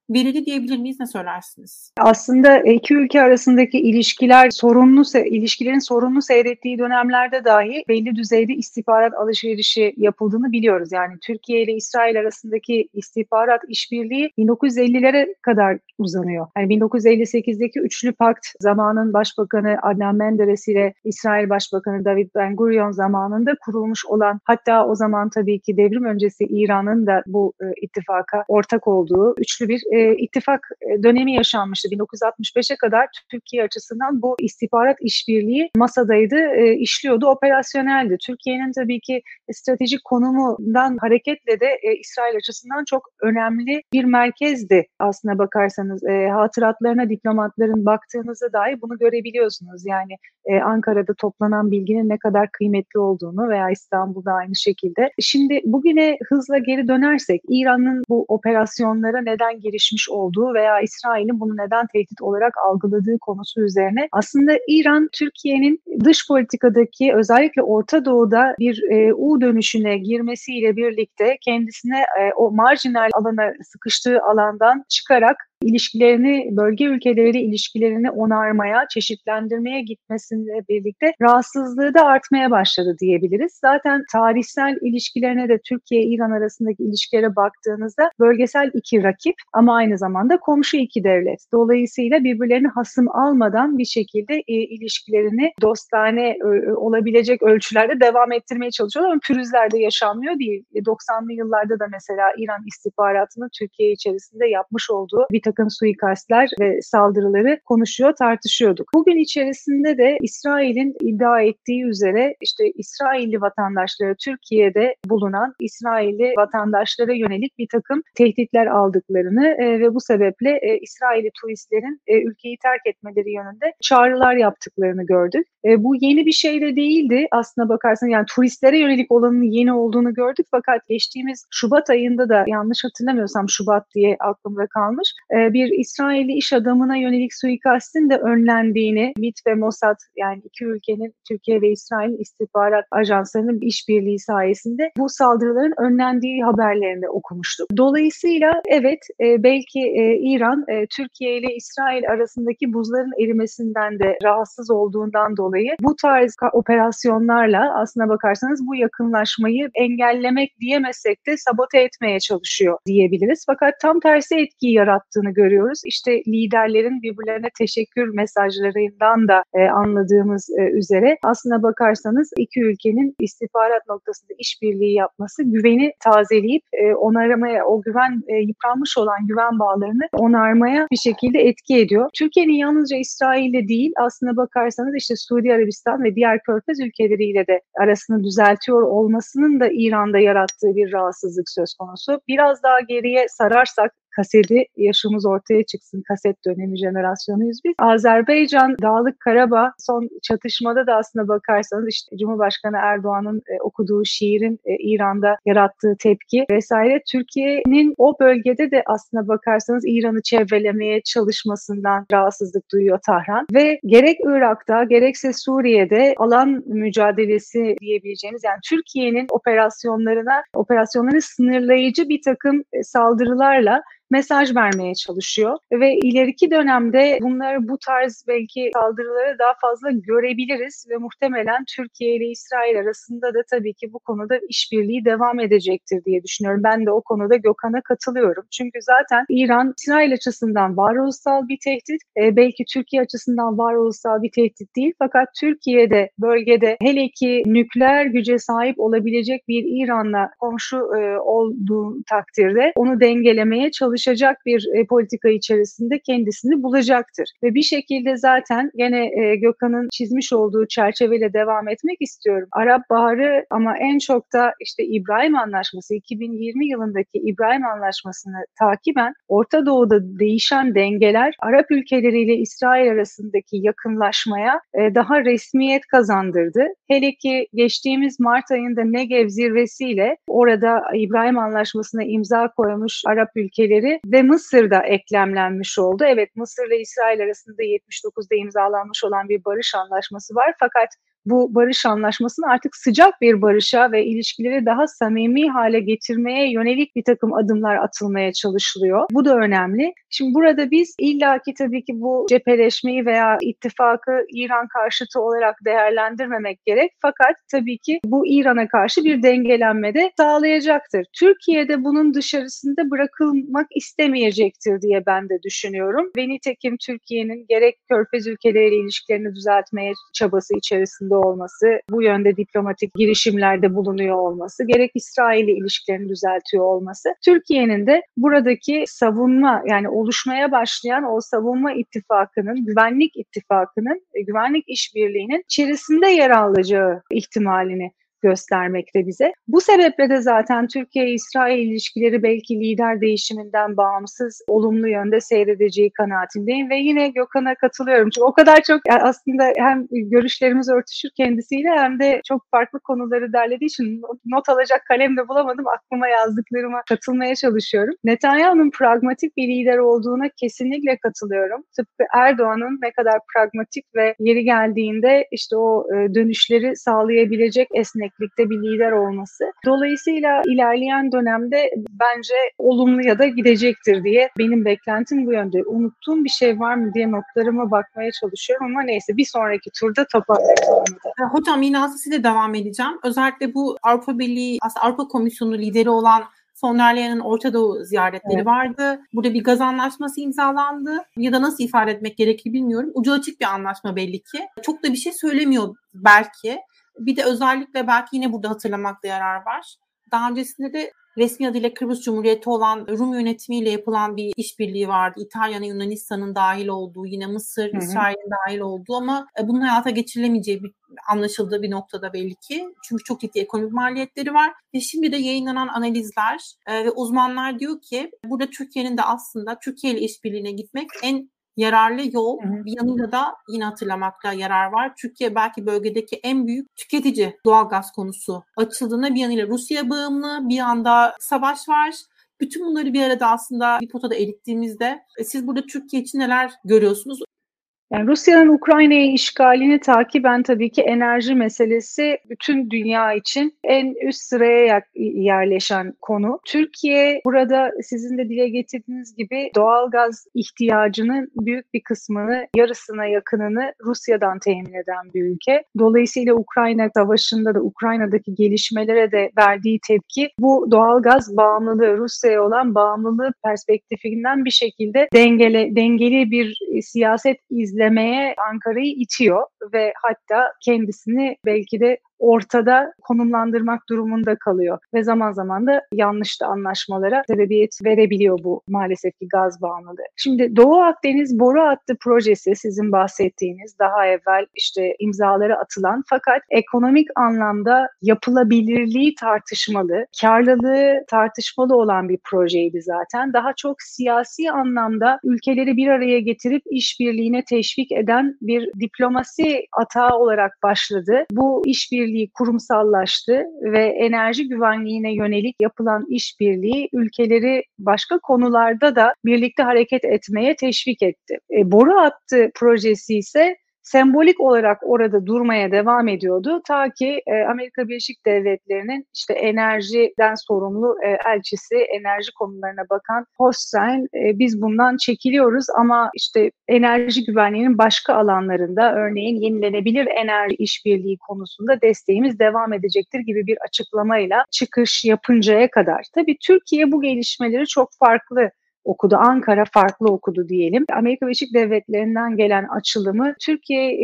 verildi diyebilir miyiz? Ne söylersiniz? Aslında iki ülke arasındaki ilişkiler sorunlu, ilişkilerin sorunlu seyrettiği dönemlerde dahi belli düzeyde istihbarat alışverişi yapıldığını biliyoruz. Yani Türkiye ile İsrail arasındaki istihbarat işbirliği bin dokuz yüz ellilere kadar uzanıyor. Yani bin dokuz yüz elli sekizdeki Üçlü Pakt zamanın Başbakanı Adnan Menderes ile İsrail Başbakanı David Ben Gurion zamanında kurulmuş olan, hatta o zaman tabii ki devrim öncesi İran'ın da bu e, ittifaka ortak olduğu üçlü bir E, ittifak dönemi yaşanmıştı. bin dokuz yüz altmış beşe kadar Türkiye açısından bu istihbarat işbirliği masadaydı, e, işliyordu, operasyoneldi. Türkiye'nin tabii ki stratejik konumundan hareketle de e, İsrail açısından çok önemli bir merkezdi aslına bakarsanız. E, hatıratlarına diplomatların baktığınızda dahi bunu görebiliyorsunuz. Yani e, Ankara'da toplanan bilginin ne kadar kıymetli olduğunu veya İstanbul'da aynı şekilde. Şimdi bugüne hızla geri dönersek, İran'ın bu operasyonlara neden giriştiğini, gelişmiş olduğu veya İsrail'in bunu neden tehdit olarak algıladığı konusu üzerine aslında İran, Türkiye'nin dış politikadaki özellikle Orta Doğu'da bir e, U dönüşüne girmesiyle birlikte kendisine e, o marjinal alana, sıkıştığı alandan çıkarak ilişkilerini, bölge ülkeleriyle ilişkilerini onarmaya, çeşitlendirmeye gitmesiyle birlikte rahatsızlığı da artmaya başladı diyebiliriz. Zaten tarihsel ilişkilerine de, Türkiye-İran arasındaki ilişkilere baktığınızda bölgesel iki rakip ama aynı zamanda komşu iki devlet. Dolayısıyla birbirlerini hasım almadan bir şekilde e, ilişkilerini dostane e, olabilecek ölçülerde devam ettirmeye çalışıyorlar ama pürüzler de yaşanmıyor değil. E, doksanlı yıllarda da mesela İran istihbaratının Türkiye içerisinde yapmış olduğu bir takım suikastler ve saldırıları konuşuyor, tartışıyorduk. Bugün içerisinde de İsrail'in iddia ettiği üzere işte İsrailli vatandaşlara, Türkiye'de bulunan İsrailli vatandaşlara yönelik bir takım tehditler aldıklarını e, ve bu sebeple e, İsrailli turistlerin e, ülkeyi terk etmeleri yönünde çağrılar yaptıklarını gördük. E, bu yeni bir şey de değildi aslına bakarsanız. Yani turistlere yönelik olanın yeni olduğunu gördük fakat geçtiğimiz Şubat ayında da, yanlış hatırlamıyorsam Şubat diye aklımda kalmış, bir İsrailli iş adamına yönelik suikastin de önlendiğini, M İ T ve Mossad, yani iki ülkenin, Türkiye ve İsrail istihbarat ajanslarının işbirliği sayesinde bu saldırıların önlendiği haberlerini okumuştuk. Dolayısıyla evet, belki İran, Türkiye ile İsrail arasındaki buzların erimesinden de rahatsız olduğundan dolayı bu tarz operasyonlarla aslına bakarsanız bu yakınlaşmayı engellemek diyemezsek de sabote etmeye çalışıyor diyebiliriz. Fakat tam tersi etkiyi yarattı görüyoruz. İşte liderlerin birbirlerine teşekkür mesajlarından da e, anladığımız e, üzere aslına bakarsanız iki ülkenin istihbarat noktasında işbirliği yapması güveni tazeleyip e, onarmaya, o güven e, yıpranmış olan güven bağlarını onarmaya bir şekilde etki ediyor. Türkiye'nin yalnızca İsrail'le değil, aslına bakarsanız işte Suudi Arabistan ve diğer Körfez ülkeleriyle de arasını düzeltiyor olmasının da İran'da yarattığı bir rahatsızlık söz konusu. Biraz daha geriye sararsak, kaseti, yaşımız ortaya çıksın, kaset dönemi jenerasyonuyuz biz. Azerbaycan, Dağlık Karabağ, son çatışmada da aslına bakarsanız işte Cumhurbaşkanı Erdoğan'ın e, okuduğu şiirin e, İran'da yarattığı tepki vesaire, Türkiye'nin o bölgede de aslına bakarsanız İran'ı çevrelemeye çalışmasından rahatsızlık duyuyor Tahran. Ve gerek Irak'ta gerekse Suriye'de alan mücadelesi diyebileceğimiz, yani Türkiye'nin operasyonlarına, operasyonları sınırlayıcı bir takım e, saldırılarla mesaj vermeye çalışıyor ve ileriki dönemde bunları, bu tarz belki saldırıları daha fazla görebiliriz ve muhtemelen Türkiye ile İsrail arasında da tabii ki bu konuda işbirliği devam edecektir diye düşünüyorum. Ben de o konuda Gökhan'a katılıyorum. Çünkü zaten İran, İsrail açısından varoluşsal bir tehdit, e, belki Türkiye açısından varoluşsal bir tehdit değil fakat Türkiye'de, bölgede, hele ki nükleer güce sahip olabilecek bir İran'la komşu e, olduğu takdirde onu dengelemeye çalışıyor çalışacak bir e, politika içerisinde kendisini bulacaktır. Ve bir şekilde zaten gene e, Gökhan'ın çizmiş olduğu çerçeveyle devam etmek istiyorum. Arap Baharı ama en çok da işte İbrahim Anlaşması, iki bin yirmi yılındaki İbrahim Anlaşması'nı takiben Orta Doğu'da değişen dengeler Arap ülkeleriyle İsrail arasındaki yakınlaşmaya e, daha resmiyet kazandırdı. Hele ki geçtiğimiz Mart ayında Negev zirvesiyle orada İbrahim Anlaşması'na imza koymuş Arap ülkeleri ve Mısır da eklemlenmiş oldu. Evet, Mısır ile İsrail arasında yetmiş dokuzda imzalanmış olan bir barış anlaşması var, fakat bu barış anlaşmasını artık sıcak bir barışa ve ilişkileri daha samimi hale getirmeye yönelik bir takım adımlar atılmaya çalışılıyor. Bu da önemli. Şimdi burada biz illaki tabii ki bu cepheleşmeyi veya ittifakı İran karşıtı olarak değerlendirmemek gerek. Fakat tabii ki bu İran'a karşı bir dengelenme de sağlayacaktır. Türkiye'de bunun dışarısında bırakılmak istemeyecektir diye ben de düşünüyorum. Ve nitekim Türkiye'nin gerek Körfez ülkeleriyle ilişkilerini düzeltmeye çabası içerisinde olması, bu yönde diplomatik girişimlerde bulunuyor olması, gerek İsrail ile ilişkilerini düzeltiyor olması, Türkiye'nin de buradaki savunma, yani oluşmaya başlayan o savunma ittifakının, güvenlik ittifakının, güvenlik işbirliğinin içerisinde yer alacağı ihtimalini göstermekte bize. Bu sebeple de zaten Türkiye-İsrail ilişkileri belki lider değişiminden bağımsız olumlu yönde seyredeceği kanaatindeyim ve yine Gökhan'a katılıyorum. Çünkü o kadar çok aslında hem görüşlerimiz örtüşür kendisiyle hem de çok farklı konuları derlediği için not alacak kalem de bulamadım. Aklıma yazdıklarıma katılmaya çalışıyorum. Netanyahu'nun pragmatik bir lider olduğuna kesinlikle katılıyorum. Tıpkı Erdoğan'ın ne kadar pragmatik ve yeri geldiğinde işte o dönüşleri sağlayabilecek esnek birlikte bir lider olması. Dolayısıyla ilerleyen dönemde bence olumlu ya da gidecektir diye benim beklentim bu yönde. Unuttuğum bir şey var mı diye notlarıma bakmaya çalışıyorum ama neyse bir sonraki turda toparlayacağım. Hocam yine aslında size devam edeceğim. Özellikle bu Avrupa Birliği, aslında Avrupa Komisyonu lideri olan Von der Leyen'in Orta Doğu ziyaretleri evet. vardı. Burada bir gaz anlaşması imzalandı. Ya da nasıl ifade etmek gerekir bilmiyorum. Ucu açık bir anlaşma belli ki. Çok da bir şey söylemiyor belki. Bir de özellikle belki yine burada hatırlamakta yarar var. Daha öncesinde de resmi adıyla Kıbrıs Cumhuriyeti olan Rum yönetimiyle yapılan bir işbirliği vardı. İtalya'nın, Yunanistan'ın dahil olduğu, yine Mısır, hı hı. İsrail'in dahil olduğu ama bunun hayata geçirilemeyeceği bir, anlaşıldığı bir noktada belli ki. Çünkü çok ciddi ekonomik maliyetleri var. Ve şimdi de yayınlanan analizler ve uzmanlar diyor ki burada Türkiye'nin de aslında Türkiye ile işbirliğine gitmek en yararlı yol. Hı hı. Bir yanıyla da yine hatırlamakta yarar var. Türkiye belki bölgedeki en büyük tüketici doğalgaz konusu açıldığında bir yanıyla Rusya bağımlı, bir yanda savaş var. Bütün bunları bir arada aslında bir potada erittiğimizde siz burada Türkiye için neler görüyorsunuz? Yani Rusya'nın Ukrayna'ya işgalini takiben tabii ki enerji meselesi bütün dünya için en üst sıraya yerleşen konu. Türkiye burada sizin de dile getirdiğiniz gibi doğalgaz ihtiyacının büyük bir kısmını, yarısına yakınını Rusya'dan temin eden bir ülke. Dolayısıyla Ukrayna savaşında da Ukrayna'daki gelişmelere de verdiği tepki bu doğalgaz bağımlılığı, Rusya'ya olan bağımlılığı perspektifinden bir şekilde dengeli, dengeli bir siyaset izle Ankara'yı itiyor ve hatta kendisini belki de ortada konumlandırmak durumunda kalıyor ve zaman zaman da yanlış da anlaşmalara sebebiyet verebiliyor bu maalesef ki gaz bağımlılığı. Şimdi Doğu Akdeniz boru hattı projesi sizin bahsettiğiniz daha evvel işte imzaları atılan fakat ekonomik anlamda yapılabilirliği tartışmalı, karlılığı tartışmalı olan bir projeydi zaten. Daha çok siyasi anlamda ülkeleri bir araya getirip işbirliğine teşvik eden bir diplomasi atağı olarak başladı. Bu işbirliği kurumsallaştı ve enerji güvenliğine yönelik yapılan işbirliği ülkeleri başka konularda da birlikte hareket etmeye teşvik etti. E, boru hattı projesi ise sembolik olarak orada durmaya devam ediyordu. Ta ki e, Amerika Birleşik Devletleri'nin işte enerjiden sorumlu e, elçisi, enerji konularına bakan Hossein, e, biz bundan çekiliyoruz ama işte enerji güvenliğinin başka alanlarında örneğin yenilenebilir enerji işbirliği konusunda desteğimiz devam edecektir gibi bir açıklamayla çıkış yapıncaya kadar. Tabii Türkiye bu gelişmeleri çok farklı okudu. Ankara farklı okudu diyelim. Amerika Birleşik Devletleri'nden gelen açılımı Türkiye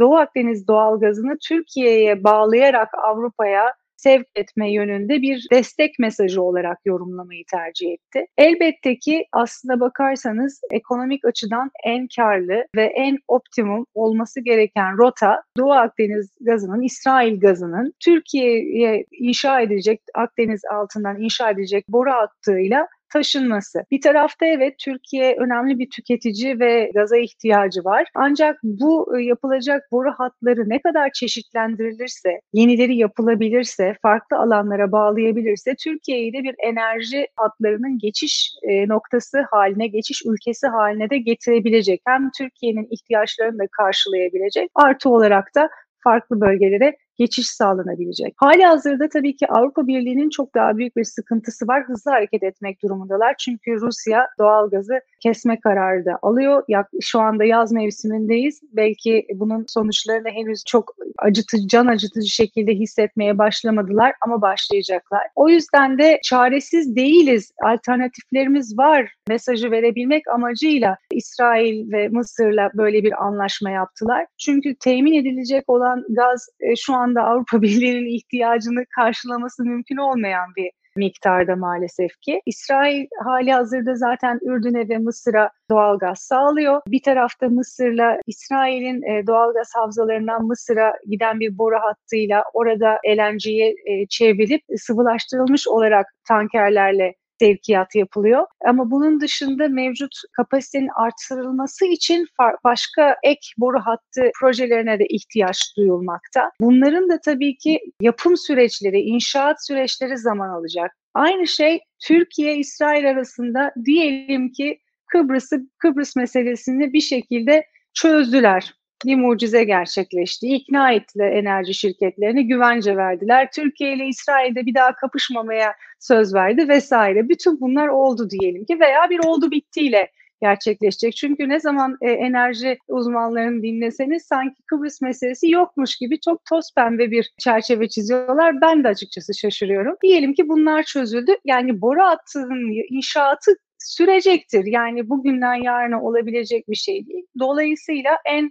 Doğu Akdeniz doğalgazını Türkiye'ye bağlayarak Avrupa'ya sevk etme yönünde bir destek mesajı olarak yorumlamayı tercih etti. Elbette ki aslına bakarsanız ekonomik açıdan en karlı ve en optimum olması gereken rota Doğu Akdeniz gazının, İsrail gazının Türkiye'ye inşa edilecek, Akdeniz altından inşa edilecek boru hattıyla taşınması. Bir tarafta evet Türkiye önemli bir tüketici ve gaza ihtiyacı var. Ancak bu yapılacak boru hatları ne kadar çeşitlendirilirse, yenileri yapılabilirse, farklı alanlara bağlayabilirse Türkiye'yi de bir enerji hatlarının geçiş noktası haline, geçiş ülkesi haline de getirebilecek. Hem Türkiye'nin ihtiyaçlarını da karşılayabilecek, artı olarak da farklı bölgelere geçiş sağlanabilecek. Halihazırda tabii ki Avrupa Birliği'nin çok daha büyük bir sıkıntısı var. Hızlı hareket etmek durumundalar. Çünkü Rusya doğalgazı kesme kararı da alıyor. Şu anda yaz mevsimindeyiz. Belki bunun sonuçlarını henüz çok acıtıcı, can acıtıcı şekilde hissetmeye başlamadılar ama başlayacaklar. O yüzden de çaresiz değiliz, alternatiflerimiz var mesajı verebilmek amacıyla İsrail ve Mısır'la böyle bir anlaşma yaptılar. Çünkü temin edilecek olan gaz şu an anda Avrupa Birliği'nin ihtiyacını karşılaması mümkün olmayan bir miktarda maalesef ki. İsrail halihazırda zaten Ürdün'e ve Mısır'a doğalgaz sağlıyor. Bir tarafta Mısır'la İsrail'in doğalgaz havzalarından Mısır'a giden bir boru hattıyla orada L N G'ye çevrilip sıvılaştırılmış olarak tankerlerle sevkiyat yapılıyor. Ama bunun dışında mevcut kapasitenin artırılması için başka ek boru hattı projelerine de ihtiyaç duyulmakta. Bunların da tabii ki yapım süreçleri, inşaat süreçleri zaman alacak. Aynı şey Türkiye-İsrail arasında diyelim ki Kıbrıs'ı, Kıbrıs meselesini bir şekilde çözdüler. Bir mucize gerçekleşti. İkna ettiler enerji şirketlerini, güvence verdiler. Türkiye ile İsrail'de bir daha kapışmamaya söz verdi vesaire. Bütün bunlar oldu diyelim ki veya bir oldu bittiyle gerçekleşecek. Çünkü ne zaman e, enerji uzmanlarını dinleseniz sanki Kıbrıs meselesi yokmuş gibi çok toz pembe bir çerçeve çiziyorlar. Ben de açıkçası şaşırıyorum. Diyelim ki bunlar çözüldü. Yani boru hattının inşaatı sürecektir. Yani bugünden yarına olabilecek bir şey değil. Dolayısıyla en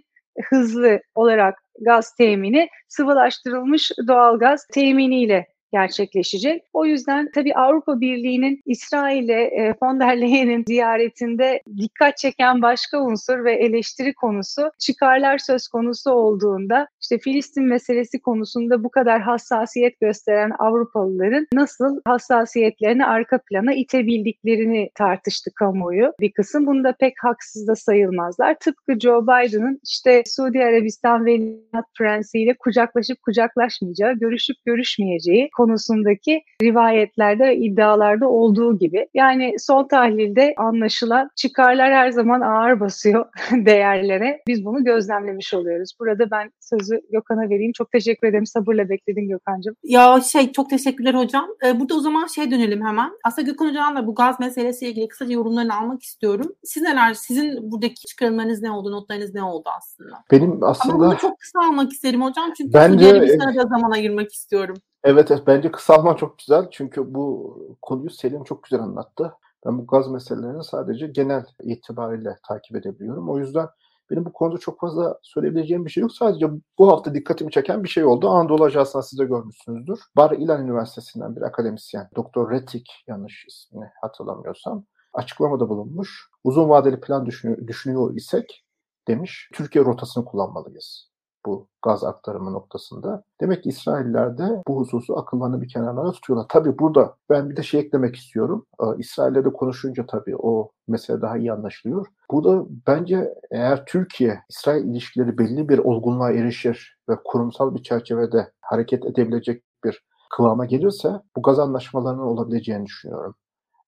hızlı olarak gaz temini sıvılaştırılmış doğalgaz teminiyle gerçekleşecek. O yüzden tabii Avrupa Birliği'nin İsrail'e von der Leyen'in ziyaretinde dikkat çeken başka unsur ve eleştiri konusu çıkarlar söz konusu olduğunda işte Filistin meselesi konusunda bu kadar hassasiyet gösteren Avrupalıların nasıl hassasiyetlerini arka plana itebildiklerini tartıştı kamuoyu bir kısım. Bunda pek haksız da sayılmazlar. Tıpkı Joe Biden'ın işte Suudi Arabistan ve Likud prensiyle kucaklaşıp kucaklaşmayacağı, görüşüp görüşmeyeceği konusundaki rivayetlerde, iddialarda olduğu gibi. Yani son tahlilde anlaşılan çıkarlar her zaman ağır basıyor değerlere. Biz bunu gözlemlemiş oluyoruz. Burada ben sözü Gökhan'a vereyim. Çok teşekkür ederim. Sabırla bekledim Gökhan'cığım. Ya şey çok teşekkürler hocam. Ee, burada o zaman şey dönelim hemen. Aslında Gökhan Hoca'nın bu gaz meselesiyle ilgili kısaca yorumlarını almak istiyorum. Siz neler, sizin buradaki çıkarımlarınız ne oldu, notlarınız ne oldu aslında? Benim aslında... Ama bunu çok kısa almak isterim hocam. Çünkü bence... bir sana da zaman ayırmak istiyorum. Evet, bence kısaltma çok güzel çünkü bu konuyu Selin çok güzel anlattı. Ben bu gaz meselelerini sadece genel itibariyle takip edebiliyorum. O yüzden benim bu konuda çok fazla söyleyebileceğim bir şey yok. Sadece bu hafta dikkatimi çeken bir şey oldu. Anadolu Ajansı'nda siz de görmüşsünüzdür. Bar İlan Üniversitesi'nden bir akademisyen, Doktor Retik, yanlış ismini hatırlamıyorsam, açıklamada bulunmuş. Uzun vadeli plan düşünüyor, düşünüyor isek demiş, Türkiye rotasını kullanmalıyız bu gaz aktarımı noktasında. Demek ki İsrailler de bu hususu akıllarını bir kenarlara tutuyorlar. Tabii burada ben bir de şey eklemek istiyorum. Ee, İsrail'le de konuşunca tabii o mesele daha iyi anlaşılıyor. Burada bence eğer Türkiye-İsrail ilişkileri belli bir olgunluğa erişir ve kurumsal bir çerçevede hareket edebilecek bir kıvama gelirse bu gaz anlaşmalarının olabileceğini düşünüyorum.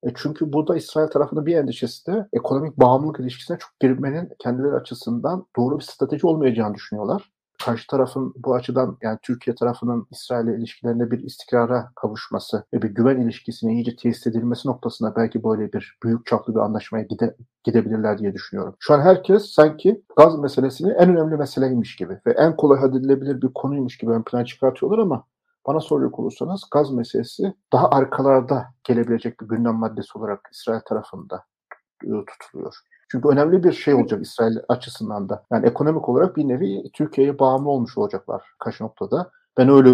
E çünkü burada İsrail tarafının bir endişesi de ekonomik bağımlılık ilişkisine çok girmenin kendileri açısından doğru bir strateji olmayacağını düşünüyorlar. Karşı tarafın bu açıdan yani Türkiye tarafının İsrail'le ilişkilerinde bir istikrara kavuşması ve bir güven ilişkisine iyice tesis edilmesi noktasında belki böyle bir büyük çaplı bir anlaşmaya gide, gidebilirler diye düşünüyorum. Şu an herkes sanki gaz meselesini en önemli meseleymiş gibi ve en kolay halledilebilir bir konuymuş gibi ön plana çıkartıyorlar ama bana soracak olursanız gaz meselesi daha arkalarda gelebilecek bir gündem maddesi olarak İsrail tarafında tutuluyor. Çünkü önemli bir şey olacak İsrail açısından da. Yani ekonomik olarak bir nevi Türkiye'ye bağımlı olmuş olacaklar kaç noktada. Ben öyle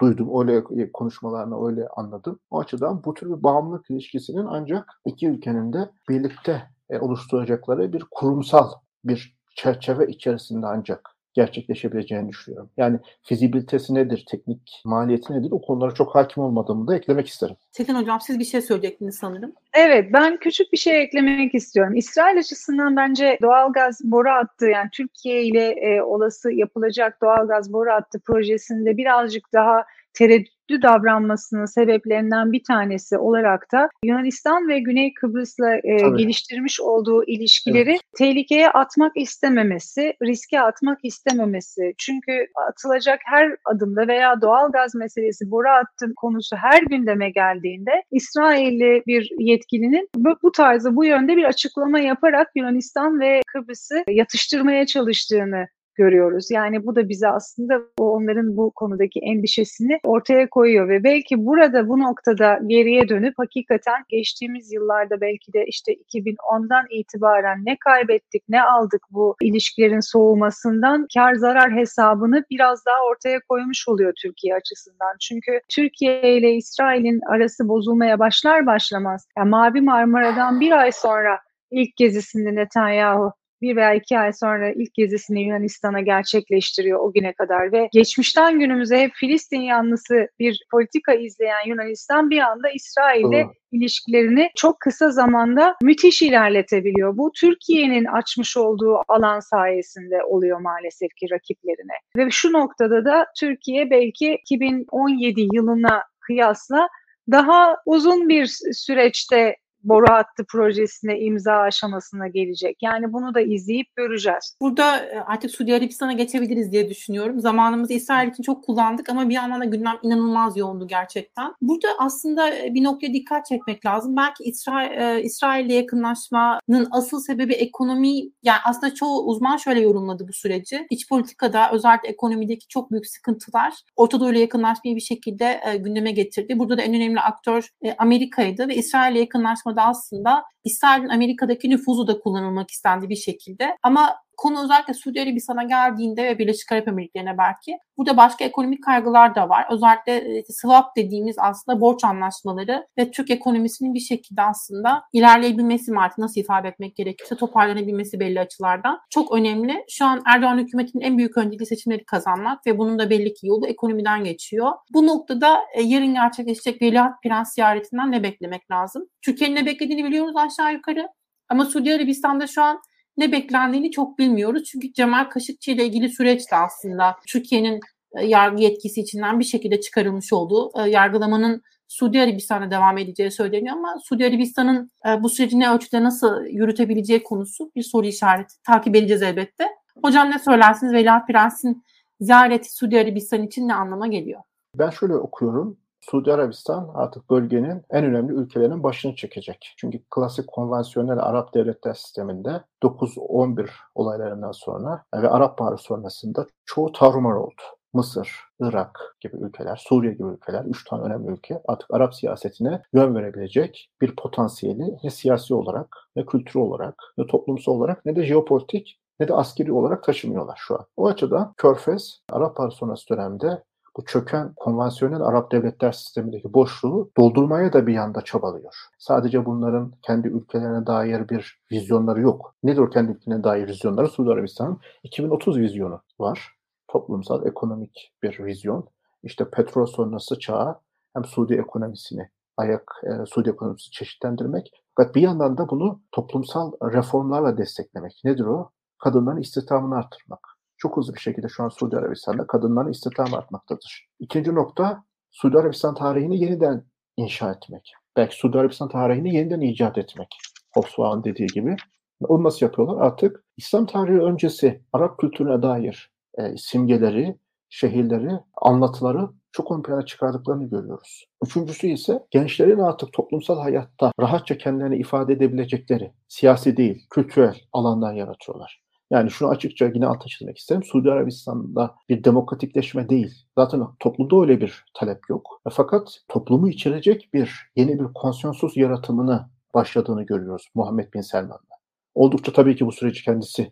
duydum, öyle konuşmalarını öyle anladım. O açıdan bu tür bir bağımlılık ilişkisinin ancak iki ülkenin de birlikte oluşturacakları bir kurumsal bir çerçeve içerisinde ancak gerçekleşebileceğini düşünüyorum. Yani fizibilitesi nedir, teknik maliyeti nedir, o konulara çok hakim olmadığımı da eklemek isterim. Selin Hocam, siz bir şey söyleyecektiniz sanırım. Evet, ben küçük bir şey eklemek istiyorum. İsrail açısından bence doğalgaz boru hattı, yani Türkiye ile e, olası yapılacak doğalgaz boru hattı projesinde birazcık daha tereddütlü davranmasının sebeplerinden bir tanesi olarak da Yunanistan ve Güney Kıbrıs'la e, geliştirmiş olduğu ilişkileri evet. tehlikeye atmak istememesi, riske atmak istememesi. Çünkü atılacak her adımda veya doğal gaz meselesi, boru hattı konusu her gündeme geldiğinde İsrailli bir yetkilinin bu, bu tarzı, bu yönde bir açıklama yaparak Yunanistan ve Kıbrıs'ı yatıştırmaya çalıştığını görüyoruz. Yani bu da bize aslında onların bu konudaki endişesini ortaya koyuyor ve belki burada, bu noktada geriye dönüp hakikaten geçtiğimiz yıllarda, belki de işte iki bin ondan itibaren ne kaybettik ne aldık bu ilişkilerin soğumasından, kar zarar hesabını biraz daha ortaya koymuş oluyor Türkiye açısından. Çünkü Türkiye ile İsrail'in arası bozulmaya başlar başlamaz, yani Mavi Marmara'dan bir ay sonra ilk gezisinde Netanyahu, bir veya iki ay sonra ilk gezisini Yunanistan'a gerçekleştiriyor o güne kadar ve geçmişten günümüze hep Filistin yanlısı bir politika izleyen Yunanistan bir anda İsrail'le ilişkilerini çok kısa zamanda müthiş ilerletebiliyor. Bu Türkiye'nin açmış olduğu alan sayesinde oluyor maalesef ki rakiplerine. Ve şu noktada da Türkiye belki iki bin on yedi yılına kıyasla daha uzun bir süreçte boru hattı projesine imza aşamasına gelecek. Yani bunu da izleyip göreceğiz. Burada artık Suudi Arabistan'a geçebiliriz diye düşünüyorum. Zamanımızı İsrail için çok kullandık ama bir yandan da gündem inanılmaz yoğundu gerçekten. Burada aslında bir noktaya dikkat çekmek lazım. Belki İsrail, İsrail'le yakınlaşmanın asıl sebebi ekonomi. Yani aslında çoğu uzman şöyle yorumladı bu süreci. İç politikada, özellikle ekonomideki çok büyük sıkıntılar Orta Doğu'yla yakınlaşmayı bir şekilde gündeme getirdi. Burada da en önemli aktör Amerika'ydı ve İsrail'le yakınlaşma da aslında İsrail'in Amerika'daki nüfuzu da kullanılmak istendi bir şekilde. Ama konu özellikle Suudi Arabistan'a geldiğinde ve Birleşik Arap Emirlikleri'ne belki, burada başka ekonomik kaygılar da var. Özellikle swap dediğimiz aslında borç anlaşmaları ve Türk ekonomisinin bir şekilde aslında ilerleyebilmesi mi, artık nasıl ifade etmek gerekirse toparlanabilmesi belli açılardan çok önemli. Şu an Erdoğan hükümetinin en büyük önceliği seçimleri kazanmak ve bunun da belli ki yolu ekonomiden geçiyor. Bu noktada yarın gerçekleşecek Veliaht Prens ziyaretinden ne beklemek lazım? Türkiye'nin ne beklediğini biliyoruz aşağı yukarı ama Suudi Arabistan'da şu an ne beklendiğini çok bilmiyoruz. Çünkü Cemal Kaşıkçı ile ilgili süreç de aslında Türkiye'nin yargı yetkisi içinden bir şekilde çıkarılmış olduğu, yargılamanın Suudi Arabistan'a devam edeceği söyleniyor ama Suudi Arabistan'ın bu süreci ne ölçüde nasıl yürütebileceği konusu bir soru işareti. Takip edeceğiz elbette. Hocam ne söylersiniz? Veliaht Prens'in ziyareti Suudi Arabistan için ne anlama geliyor? Ben şöyle okuyorum. Suudi Arabistan artık bölgenin en önemli ülkelerinin başını çekecek. Çünkü klasik konvansiyonel Arap devletler sisteminde dokuz on bir olaylarından sonra ve Arap Baharı sonrasında çoğu tarumar oldu. Mısır, Irak gibi ülkeler, Suriye gibi ülkeler, üç tane önemli ülke artık Arap siyasetine yön verebilecek bir potansiyeli ne siyasi olarak, ne kültürel olarak, ne toplumsal olarak, ne de jeopolitik, ne de askeri olarak taşımıyorlar şu an. O açıdan Körfez, Arap Baharı sonrası dönemde bu çöken konvansiyonel Arap devletler sistemindeki boşluğu doldurmaya da bir yanda çabalıyor. Sadece bunların kendi ülkelerine dair bir vizyonları yok. Nedir o kendi ülkelerine dair vizyonları? Suudi Arabistan'ın iki bin otuz vizyonu var. Toplumsal, ekonomik bir vizyon. İşte petrol sonrası çağa hem Suudi ekonomisini, ayak e, Suudi ekonomisini çeşitlendirmek. Fakat bir yandan da bunu toplumsal reformlarla desteklemek. Nedir o? Kadınların istihdamını artırmak. Çok hızlı bir şekilde şu an Suudi Arabistan'da kadınların istihdamı artmaktadır. İkinci nokta, Suudi Arabistan tarihini yeniden inşa etmek. Belki Suudi Arabistan tarihini yeniden icat etmek. Hobsbawm'ın dediği gibi. Onu nasıl yapıyorlar? Artık İslam tarihi öncesi Arap kültürüne dair e, simgeleri, şehirleri, anlatıları çok ön plana çıkardıklarını görüyoruz. Üçüncüsü ise gençlerin artık toplumsal hayatta rahatça kendilerini ifade edebilecekleri, siyasi değil, kültürel alandan yaratıyorlar. Yani şunu açıkça yine altına çizmek isterim. Suudi Arabistan'da bir demokratikleşme değil. Zaten toplumda öyle bir talep yok. Fakat toplumu içerecek bir yeni bir konsensüs yaratımını başladığını görüyoruz Muhammed Bin Selman'la. Oldukça tabii ki bu süreci kendisi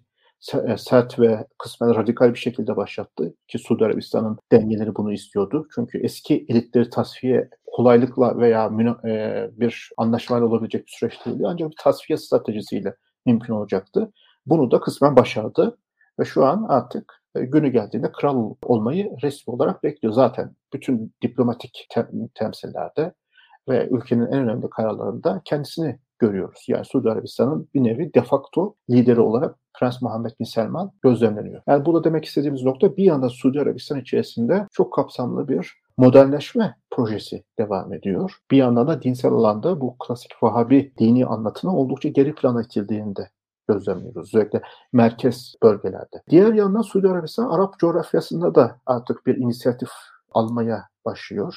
sert ve kısmen radikal bir şekilde başlattı ki Suudi Arabistan'ın dengeleri bunu istiyordu. Çünkü eski elitleri tasfiye kolaylıkla veya bir anlaşmayla olabilecek bir süreç değildi. Ancak bir tasfiye stratejisiyle mümkün olacaktı. Bunu da kısmen başardı ve şu an artık günü geldiğinde kral olmayı resmi olarak bekliyor. Zaten bütün diplomatik tem- temsillerde ve ülkenin en önemli kararlarında kendisini görüyoruz. Yani Suudi Arabistan'ın bir nevi de facto lideri olarak Prens Muhammed Bin Selman gözlemleniyor. Yani bu da demek istediğimiz nokta, bir yandan Suudi Arabistan içerisinde çok kapsamlı bir modernleşme projesi devam ediyor. Bir yandan da dinsel alanda bu klasik Vahabi dini anlatının oldukça geri plana itildiğinde gözlemliyoruz. Özellikle merkez bölgelerde. Diğer yandan Suudi Arabistan Arap coğrafyasında da artık bir inisiyatif almaya başlıyor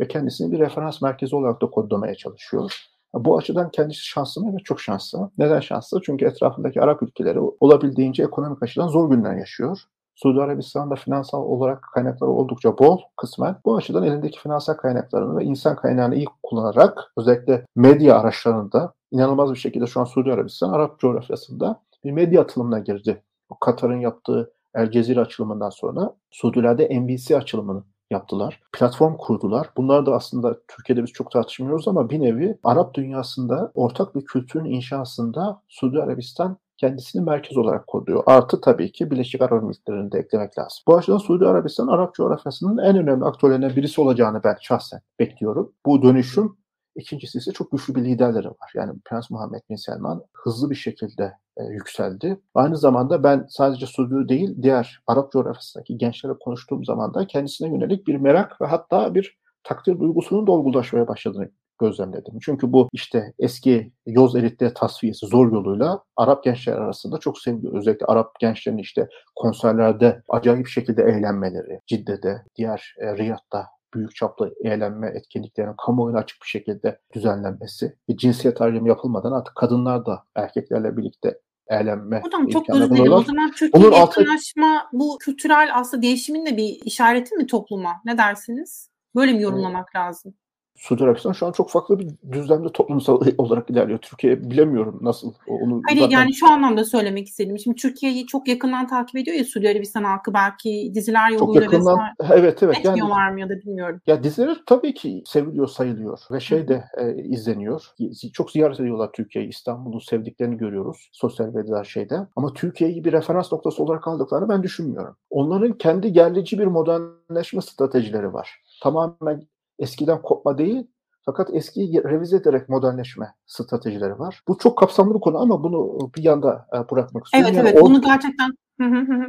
ve kendisini bir referans merkezi olarak da kodlamaya çalışıyor. Bu açıdan kendisi şanslı mı? Evet, çok şanslı. Neden şanslı? Çünkü etrafındaki Arap ülkeleri olabildiğince ekonomik açıdan zor günler yaşıyor. Suudi Arabistan'da finansal olarak kaynakları oldukça bol kısmen. Bu açıdan elindeki finansal kaynaklarını ve insan kaynağını iyi kullanarak özellikle medya araçlarında inanılmaz bir şekilde şu an Suudi Arabistan Arap coğrafyasında bir medya atılımına girdi. Katar'ın yaptığı El Cezire açılımından sonra Suudiler'de N B C açılımını yaptılar. Platform kurdular. Bunlar da aslında Türkiye'de biz çok tartışmıyoruz ama bir nevi Arap dünyasında ortak bir kültürün inşasında Suudi Arabistan kendisini merkez olarak koruyor. Artı tabii ki Birleşik Arap Emirlikleri'ni de eklemek lazım. Bu açıdan Suudi Arabistan Arap coğrafyasının en önemli aktörlerinden birisi olacağını ben şahsen bekliyorum. Bu dönüşüm. İkincisi ise çok güçlü bir liderleri var. Yani Prens Muhammed Bin Selman hızlı bir şekilde e, yükseldi. Aynı zamanda ben sadece Suudi değil, diğer Arap coğrafyasındaki gençlere konuştuğum zaman da kendisine yönelik bir merak ve hatta bir takdir duygusunun da olgulaşmaya başladığını gözlemledim. Çünkü bu işte eski yoz elitleri tasfiyesi zor yoluyla Arap gençler arasında çok seviliyor. Özellikle Arap gençlerin işte konserlerde acayip şekilde eğlenmeleri, Cidde'de, diğer e, Riyad'da büyük çaplı eğlenme etkinliklerinin kamuoyuna açık bir şekilde düzenlenmesi ve cinsiyet ayrımı yapılmadan artık kadınlar da erkeklerle birlikte eğlenme imkanı buluyorlar. O zaman Türkiye'nin yaklaşma bu kültürel aslında değişimin de bir işareti mi topluma? Ne dersiniz? Böyle mi yorumlamak hmm. lazım? Suudi Arabistan şu an çok farklı bir düzlemde toplumsal olarak ilerliyor. Türkiye bilemiyorum nasıl onu. Hayır zaten... yani şu anlamda söylemek istedim. Şimdi Türkiye'yi çok yakından takip ediyor ya Suudi Arabistan halkı, belki diziler yoluyla yakından... vesaire. Evet evet. Etmiyorlar yani... mı ya da bilmiyorum. Ya diziler tabii ki seviliyor, sayılıyor ve şey de e, izleniyor. Çok ziyaret ediyorlar Türkiye'yi. İstanbul'u sevdiklerini görüyoruz sosyal medyada şeyde. Ama Türkiye'yi bir referans noktası olarak aldıklarını ben düşünmüyorum. Onların kendi gerici bir modernleşme stratejileri var. Tamamen eskiden kopma değil, fakat eskiyi revize ederek modernleşme stratejileri var. Bu çok kapsamlı bir konu ama bunu bir yanda bırakmak istiyorum. Evet, yani evet. Onu or- gerçekten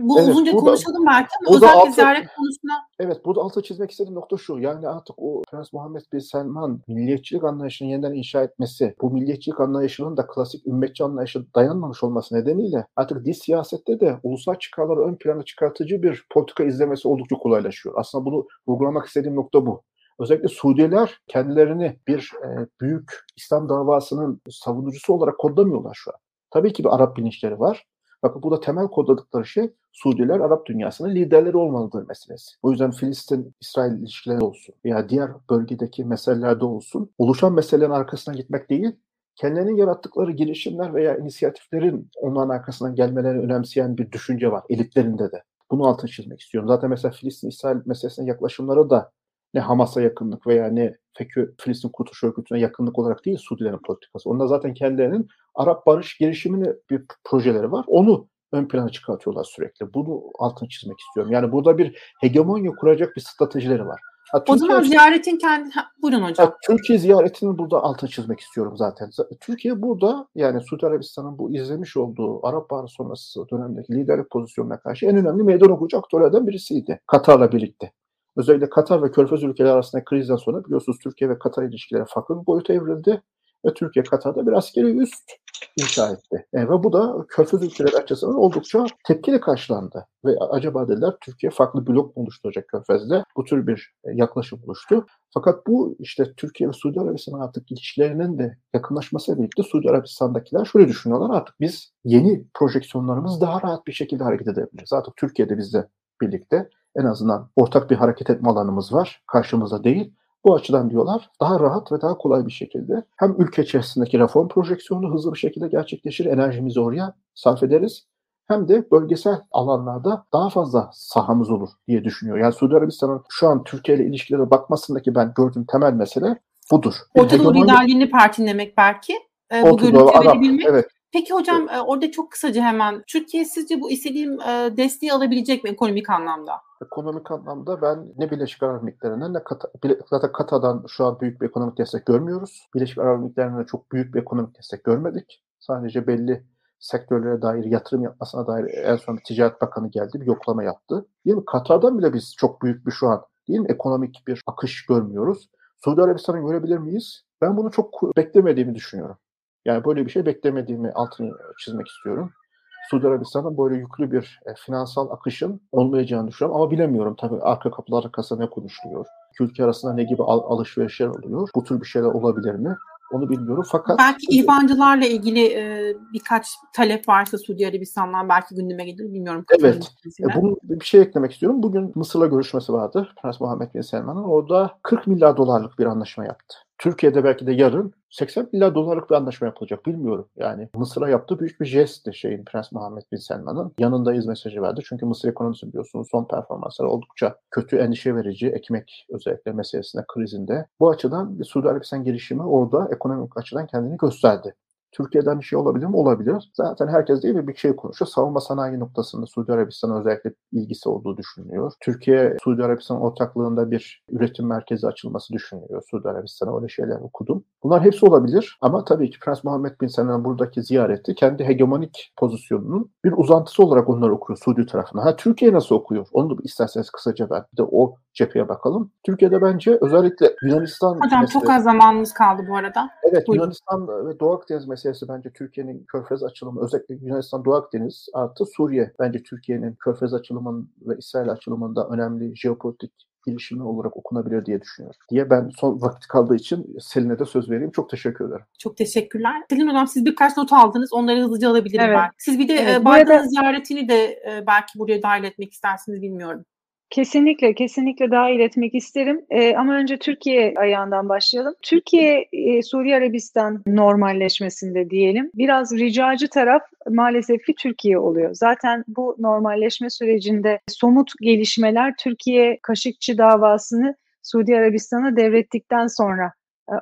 bu evet, uzunca konuşalım belki ama özellikle ziyaret konusuna... Evet, burada altı çizmek istediğim nokta şu. Yani artık o Prens Muhammed Bin Selman milliyetçilik anlayışını yeniden inşa etmesi, bu milliyetçilik anlayışının da klasik ümmetçi anlayışa dayanmamış olması nedeniyle artık dış siyasette de ulusal çıkarları ön plana çıkartıcı bir politika izlemesi oldukça kolaylaşıyor. Aslında bunu vurgulamak istediğim nokta bu. Özellikle Suudiler kendilerini bir e, büyük İslam davasının savunucusu olarak kodlamıyorlar şu an. Tabii ki bir Arap bilinçleri var. Bakın bu da temel kodladıkları şey Suudiler Arap dünyasının liderleri olmalıdır meselesi. O yüzden Filistin-İsrail ilişkileri olsun veya diğer bölgedeki meselelerde olsun oluşan meselelerin arkasına gitmek değil, kendilerinin yarattıkları girişimler veya inisiyatiflerin onların arkasından gelmelerini önemseyen bir düşünce var elitlerinde de. Bunu altını çizmek istiyorum. Zaten mesela Filistin-İsrail meselesine yaklaşımları da ne Hamas'a yakınlık veya ne F E TÖ, Filistin Kurtuluş Örgütü'ne yakınlık olarak değil Suudilerin politikası. Onlar zaten kendilerinin Arap Barış girişimini bir projeleri var. Onu ön plana çıkartıyorlar sürekli. Bunu altını çizmek istiyorum. Yani burada bir hegemonya kuracak bir stratejileri var. Ha, o zaman ziyaretin kendi... Ha, buyurun hocam. Ha, Türkiye ziyaretini burada altını çizmek istiyorum zaten. Türkiye burada yani Suudi Arabistan'ın bu izlemiş olduğu Arap Baharı sonrası dönemdeki liderlik pozisyonuna karşı en önemli meydan okuyucu aktörlerden birisiydi. Katar'la birlikte. Özellikle Katar ve Körfez ülkeleri arasındaki krizden sonra biliyorsunuz Türkiye ve Katar ilişkileri farklı bir boyuta evrildi ve Türkiye Katar'da bir askeri üst inşa etti. E, ve bu da Körfez ülkeleri açısından oldukça tepkiyle karşılandı. Ve acaba dediler Türkiye farklı blok oluşturacak Körfez'de. Bu tür bir yaklaşım oluştu. Fakat bu işte Türkiye ve Suudi Arabistan artık ilişkilerinin de yakınlaşmasıyla birlikte Suudi Arabistan'dakiler şöyle düşünüyorlar artık biz yeni projeksiyonlarımız daha rahat bir şekilde hareket edebiliriz. Artık Türkiye'de bizle birlikte en azından ortak bir hareket etme alanımız var. Karşımızda değil. Bu açıdan diyorlar daha rahat ve daha kolay bir şekilde hem ülke içerisindeki reform projeksiyonu hızlı bir şekilde gerçekleşir. Enerjimizi oraya sarf ederiz. hem de bölgesel alanlarda daha fazla sahamız olur diye düşünüyor. Yani Suudi Arabistan'ın şu an Türkiye ile ilişkilere bakmasındaki ben gördüğüm temel mesele budur. Orta Doğu liderliğini pertinlemek belki. Ee, bu görüntü verebilmek. Evet. Peki hocam evet. Orada çok kısaca hemen Türkiye sizce bu istediğim desteği alabilecek mi ekonomik anlamda? Ekonomik anlamda ben ne Birleşik Arap Emirlikleri'nden ne Katar, zaten Katar'dan şu an büyük bir ekonomik destek görmüyoruz. Birleşik Arap Emirlikleri'nden çok büyük bir ekonomik destek görmedik. Sadece belli sektörlere dair yatırım yapmasına dair en son bir Ticaret Bakanı geldi, bir yoklama yaptı. Yani Katar'dan bile biz çok büyük bir şu an değil mi ekonomik bir akış görmüyoruz. Suudi Arabistan'ı görebilir miyiz? Ben bunu çok beklemediğimi düşünüyorum. Yani böyle bir şey beklemediğimi altını çizmek istiyorum. Suudi Arabistan'ın böyle yüklü bir e, finansal akışın olmayacağını düşünüyorum ama bilemiyorum tabii arka kapılar arkasında ne konuşuluyor. İki ülke arasında ne gibi al- alışverişler oluyor? Bu tür bir şeyler olabilir mi? Onu bilmiyorum fakat... Belki ihvancılarla ilgili e, birkaç talep varsa Suudi Arabistan'dan belki gündeme gelir bilmiyorum. Evet. E, bunu bir şey eklemek istiyorum. Bugün Mısır'la görüşmesi vardı. Prens Muhammed Bin Selman'ın orada kırk milyar dolarlık bir anlaşma yaptı. Türkiye'de belki de yarın seksen milyar dolarlık bir anlaşma yapılacak bilmiyorum. Yani Mısır'a yaptığı büyük bir jestti şeyin Prens Muhammed Bin Selman'ın. Yanındayız mesajı verdi. Çünkü Mısır ekonomisi biliyorsunuz son performansları oldukça kötü, endişe verici. Ekmek özellikle meselesinde, krizinde. Bu açıdan Suudi Arabistan girişimi orada ekonomik açıdan kendini gösterdi. Türkiye'den bir şey olabilir mi? Olabilir. Zaten herkes değil mi bir şey konuşuyor. Savunma sanayi noktasında Suudi Arabistan'a özellikle ilgisi olduğu düşünülüyor. Türkiye, Suudi Arabistan ortaklığında bir üretim merkezi açılması düşünülüyor. Suudi Arabistan'a öyle şeyler okudum. Bunlar hepsi olabilir ama tabii ki Prens Muhammed Bin Selman'ın buradaki ziyareti kendi hegemonik pozisyonunun bir uzantısı olarak onları okuyor Suudi tarafına. Ha Türkiye nasıl okuyor? Onu da isterseniz kısaca ben bir de o cepheye bakalım. Türkiye'de bence özellikle Yunanistan... Hocam çok az zamanımız kaldı bu arada. Evet, buyurun. Yunanistan ve Doğu Akdeniz meselesi bence Türkiye'nin Körfez açılımı, özellikle Yunanistan Doğu Akdeniz artı Suriye bence Türkiye'nin Körfez açılımının ve İsrail açılımında önemli jeopolitik gelişimi olarak okunabilir diye düşünüyorum. Diye ben son vakit kaldığı için Selin'e de söz vereyim. Çok teşekkür ederim. Çok teşekkürler. Selin Hocam siz birkaç not aldınız. Onları hızlıca alabilirim evet. Ben. Siz bir de evet, Biden'ın arada... ziyaretini de belki buraya dahil etmek istersiniz bilmiyorum. Kesinlikle, kesinlikle dahil etmek isterim. Ee, ama önce Türkiye ayağından başlayalım. Türkiye, e, Suriye Arabistan normalleşmesinde diyelim. Biraz ricacı taraf maalesef ki Türkiye oluyor. Zaten bu normalleşme sürecinde somut gelişmeler Türkiye Kaşıkçı davasını Suudi Arabistan'a devrettikten sonra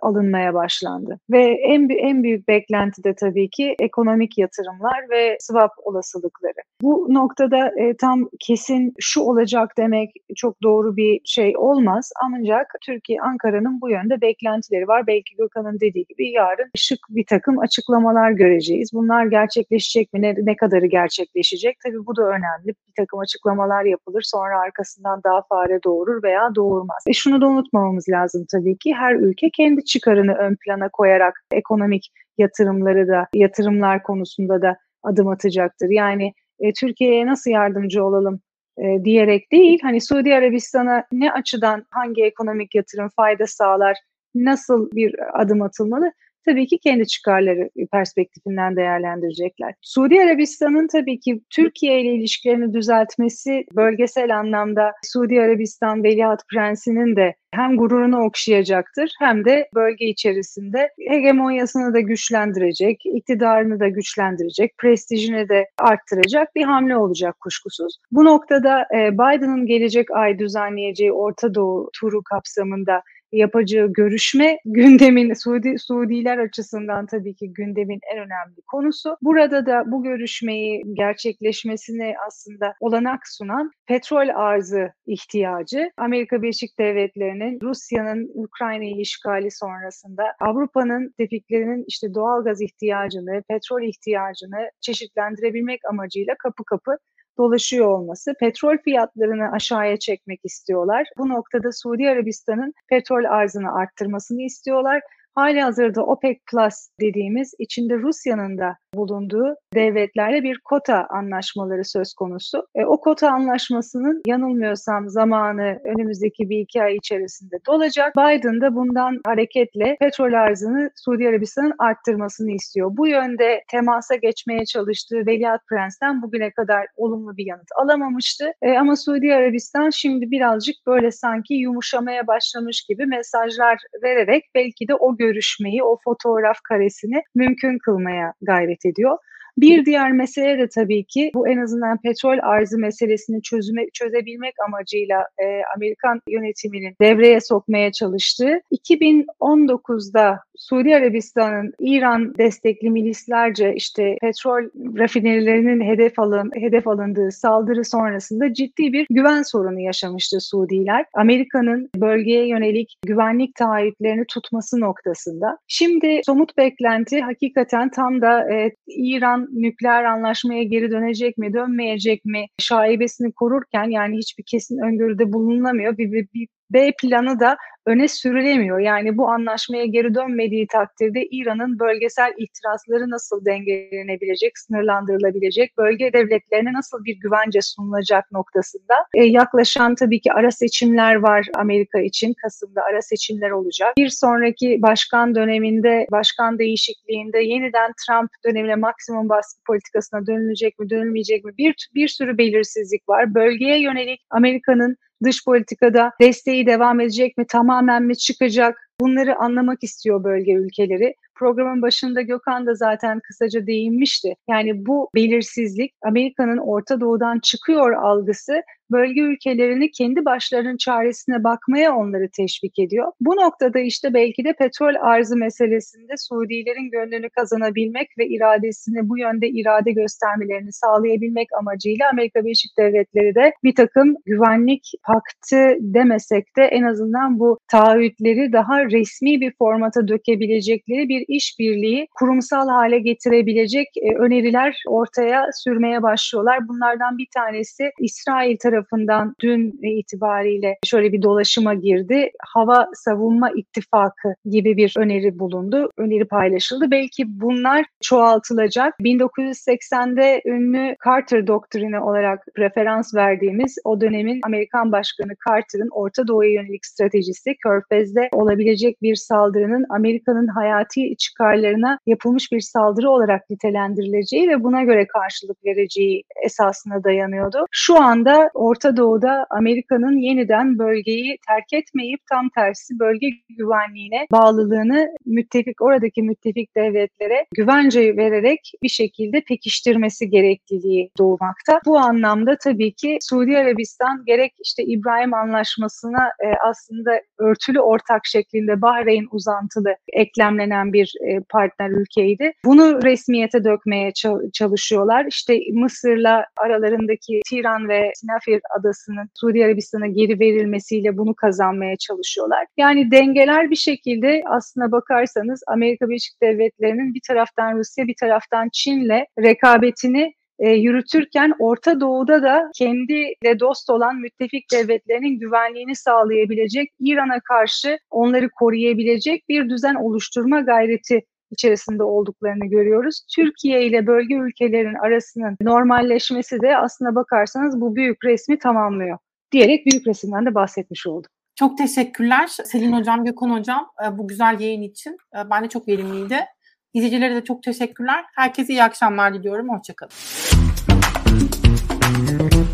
alınmaya başlandı. Ve en, en büyük beklenti de tabii ki ekonomik yatırımlar ve swap olasılıkları. Bu noktada e, tam kesin şu olacak demek çok doğru bir şey olmaz. Ancak Türkiye, Ankara'nın bu yönde beklentileri var. Belki Gökhan'ın dediği gibi yarın şık bir takım açıklamalar göreceğiz. Bunlar gerçekleşecek mi? Ne, ne kadarı gerçekleşecek? Tabii bu da önemli. Bir takım açıklamalar yapılır. Sonra arkasından daha fare doğurur veya doğurmaz. E, şunu da unutmamamız lazım tabii ki. Her ülke kendi çıkarını ön plana koyarak ekonomik yatırımları da yatırımlar konusunda da adım atacaktır. Yani e, Türkiye'ye nasıl yardımcı olalım e, diyerek değil, hani Suudi Arabistan'a ne açıdan hangi ekonomik yatırım fayda sağlar, nasıl bir adım atılmalı? Tabii ki kendi çıkarları perspektifinden değerlendirecekler. Suudi Arabistan'ın tabii ki Türkiye ile ilişkilerini düzeltmesi bölgesel anlamda Suudi Arabistan Veliaht Prensi'nin de hem gururunu okşayacaktır hem de bölge içerisinde hegemonyasını da güçlendirecek, iktidarını da güçlendirecek, prestijini de arttıracak bir hamle olacak kuşkusuz. Bu noktada Biden'ın gelecek ay düzenleyeceği Orta Doğu turu kapsamında yapacağı görüşme gündemin Suudi, Suudiler açısından tabii ki gündemin en önemli konusu. Burada da bu görüşmeyi gerçekleşmesine aslında olanak sunan petrol arzı ihtiyacı, Amerika Birleşik Devletleri'nin Rusya'nın Ukrayna'yı işgali sonrasında Avrupa'nın müttefiklerinin işte doğal gaz ihtiyacını, petrol ihtiyacını çeşitlendirebilmek amacıyla kapı kapı dolaşıyor olması, petrol fiyatlarını aşağıya çekmek istiyorlar. Bu noktada Suudi Arabistan'ın petrol arzını arttırmasını istiyorlar. Halihazırda OPEC Plus dediğimiz içinde Rusya'nın da bulunduğu devletlerle bir kota anlaşmaları söz konusu. E, o kota anlaşmasının yanılmıyorsam zamanı önümüzdeki bir iki ay içerisinde dolacak. Biden de bundan hareketle petrol arzını Suudi Arabistan'ın arttırmasını istiyor. Bu yönde temasa geçmeye çalıştığı Veliaht Prens'ten bugüne kadar olumlu bir yanıt alamamıştı. E, ama Suudi Arabistan şimdi birazcık böyle sanki yumuşamaya başlamış gibi mesajlar vererek belki de o görüşmeyi, o fotoğraf karesini mümkün kılmaya gayret ediyor. Bir diğer mesele de tabii ki bu en azından petrol arzı meselesini çözüme, çözebilmek amacıyla e, Amerikan yönetiminin devreye sokmaya çalıştığı iki bin on dokuzda Suudi Arabistan'ın İran destekli milislerce işte petrol rafinerilerinin hedef alın, hedef alındığı saldırı sonrasında ciddi bir güven sorunu yaşamıştı Suudiler. Amerika'nın bölgeye yönelik güvenlik taahhütlerini tutması noktasında. Şimdi somut beklenti hakikaten tam da e, İran nükleer anlaşmaya geri dönecek mi, dönmeyecek mi şaibesini korurken yani hiçbir kesin öngörüde bulunamıyor. Bir, bir, bir B planı da öne sürülemiyor. Yani bu anlaşmaya geri dönmediği takdirde İran'ın bölgesel ihtirasları nasıl dengelenebilecek, sınırlandırılabilecek, bölge devletlerine nasıl bir güvence sunulacak noktasında. E, yaklaşan tabii ki ara seçimler var Amerika için. Kasım'da ara seçimler olacak. Bir sonraki başkan döneminde, başkan değişikliğinde yeniden Trump dönemine maksimum baskı politikasına dönülecek mi, dönülmeyecek mi? Bir, bir sürü belirsizlik var. Bölgeye yönelik Amerika'nın dış politikada desteği devam edecek mi, tamamen mi çıkacak? Bunları anlamak istiyor bölge ülkeleri. Programın başında Gökhan da zaten kısaca değinmişti. Yani bu belirsizlik, Amerika'nın Orta Doğu'dan çıkıyor algısı bölge ülkelerini kendi başlarının çaresine bakmaya onları teşvik ediyor. Bu noktada işte belki de petrol arzı meselesinde Suudilerin gönlünü kazanabilmek ve iradesini bu yönde irade göstermelerini sağlayabilmek amacıyla Amerika Birleşik Devletleri de bir takım güvenlik paktı demesek de en azından bu taahhütleri daha resmi bir formata dökebilecekleri bir işbirliği kurumsal hale getirebilecek öneriler ortaya sürmeye başlıyorlar. Bunlardan bir tanesi İsrail tarafından dün itibariyle şöyle bir dolaşıma girdi. Hava savunma ittifakı gibi bir öneri bulundu. Öneri paylaşıldı. Belki bunlar çoğaltılacak. bin dokuz yüz seksende ünlü Carter doktrini olarak referans verdiğimiz o dönemin Amerikan Başkanı Carter'ın Orta Doğu'ya yönelik stratejisi Körfez'de olabilecek bir saldırının Amerika'nın hayati çıkarlarına yapılmış bir saldırı olarak nitelendirileceği ve buna göre karşılık vereceği esasına dayanıyordu. Şu anda Orta Doğu'da Amerika'nın yeniden bölgeyi terk etmeyip tam tersi bölge güvenliğine bağlılığını müttefik oradaki müttefik devletlere güvence vererek bir şekilde pekiştirmesi gerekliliği doğmakta. Bu anlamda tabii ki Suudi Arabistan gerek işte İbrahim Anlaşması'na e, aslında örtülü ortak şeklinde Bahreyn uzantılı eklemlenen bir e, partner ülkeydi. Bunu resmiyete dökmeye ç- çalışıyorlar. İşte Mısır'la aralarındaki Tiran ve Sinafir adasının Suudi Arabistan'a geri verilmesiyle bunu kazanmaya çalışıyorlar. Yani dengeler bir şekilde aslına bakarsanız Amerika Birleşik Devletleri'nin bir taraftan Rusya bir taraftan Çin'le rekabetini E, yürütürken Orta Doğu'da da kendiyle dost olan müttefik devletlerinin güvenliğini sağlayabilecek, İran'a karşı onları koruyabilecek bir düzen oluşturma gayreti içerisinde olduklarını görüyoruz. Türkiye ile bölge ülkelerin arasının normalleşmesi de aslına bakarsanız bu büyük resmi tamamlıyor diyerek büyük resimden de bahsetmiş olduk. Çok teşekkürler Selin Hocam, Gökhan Hocam bu güzel yayın için. Ben de çok verimliydi. İzleyicilere de çok teşekkürler. Herkese iyi akşamlar diliyorum. Hoşça kalın.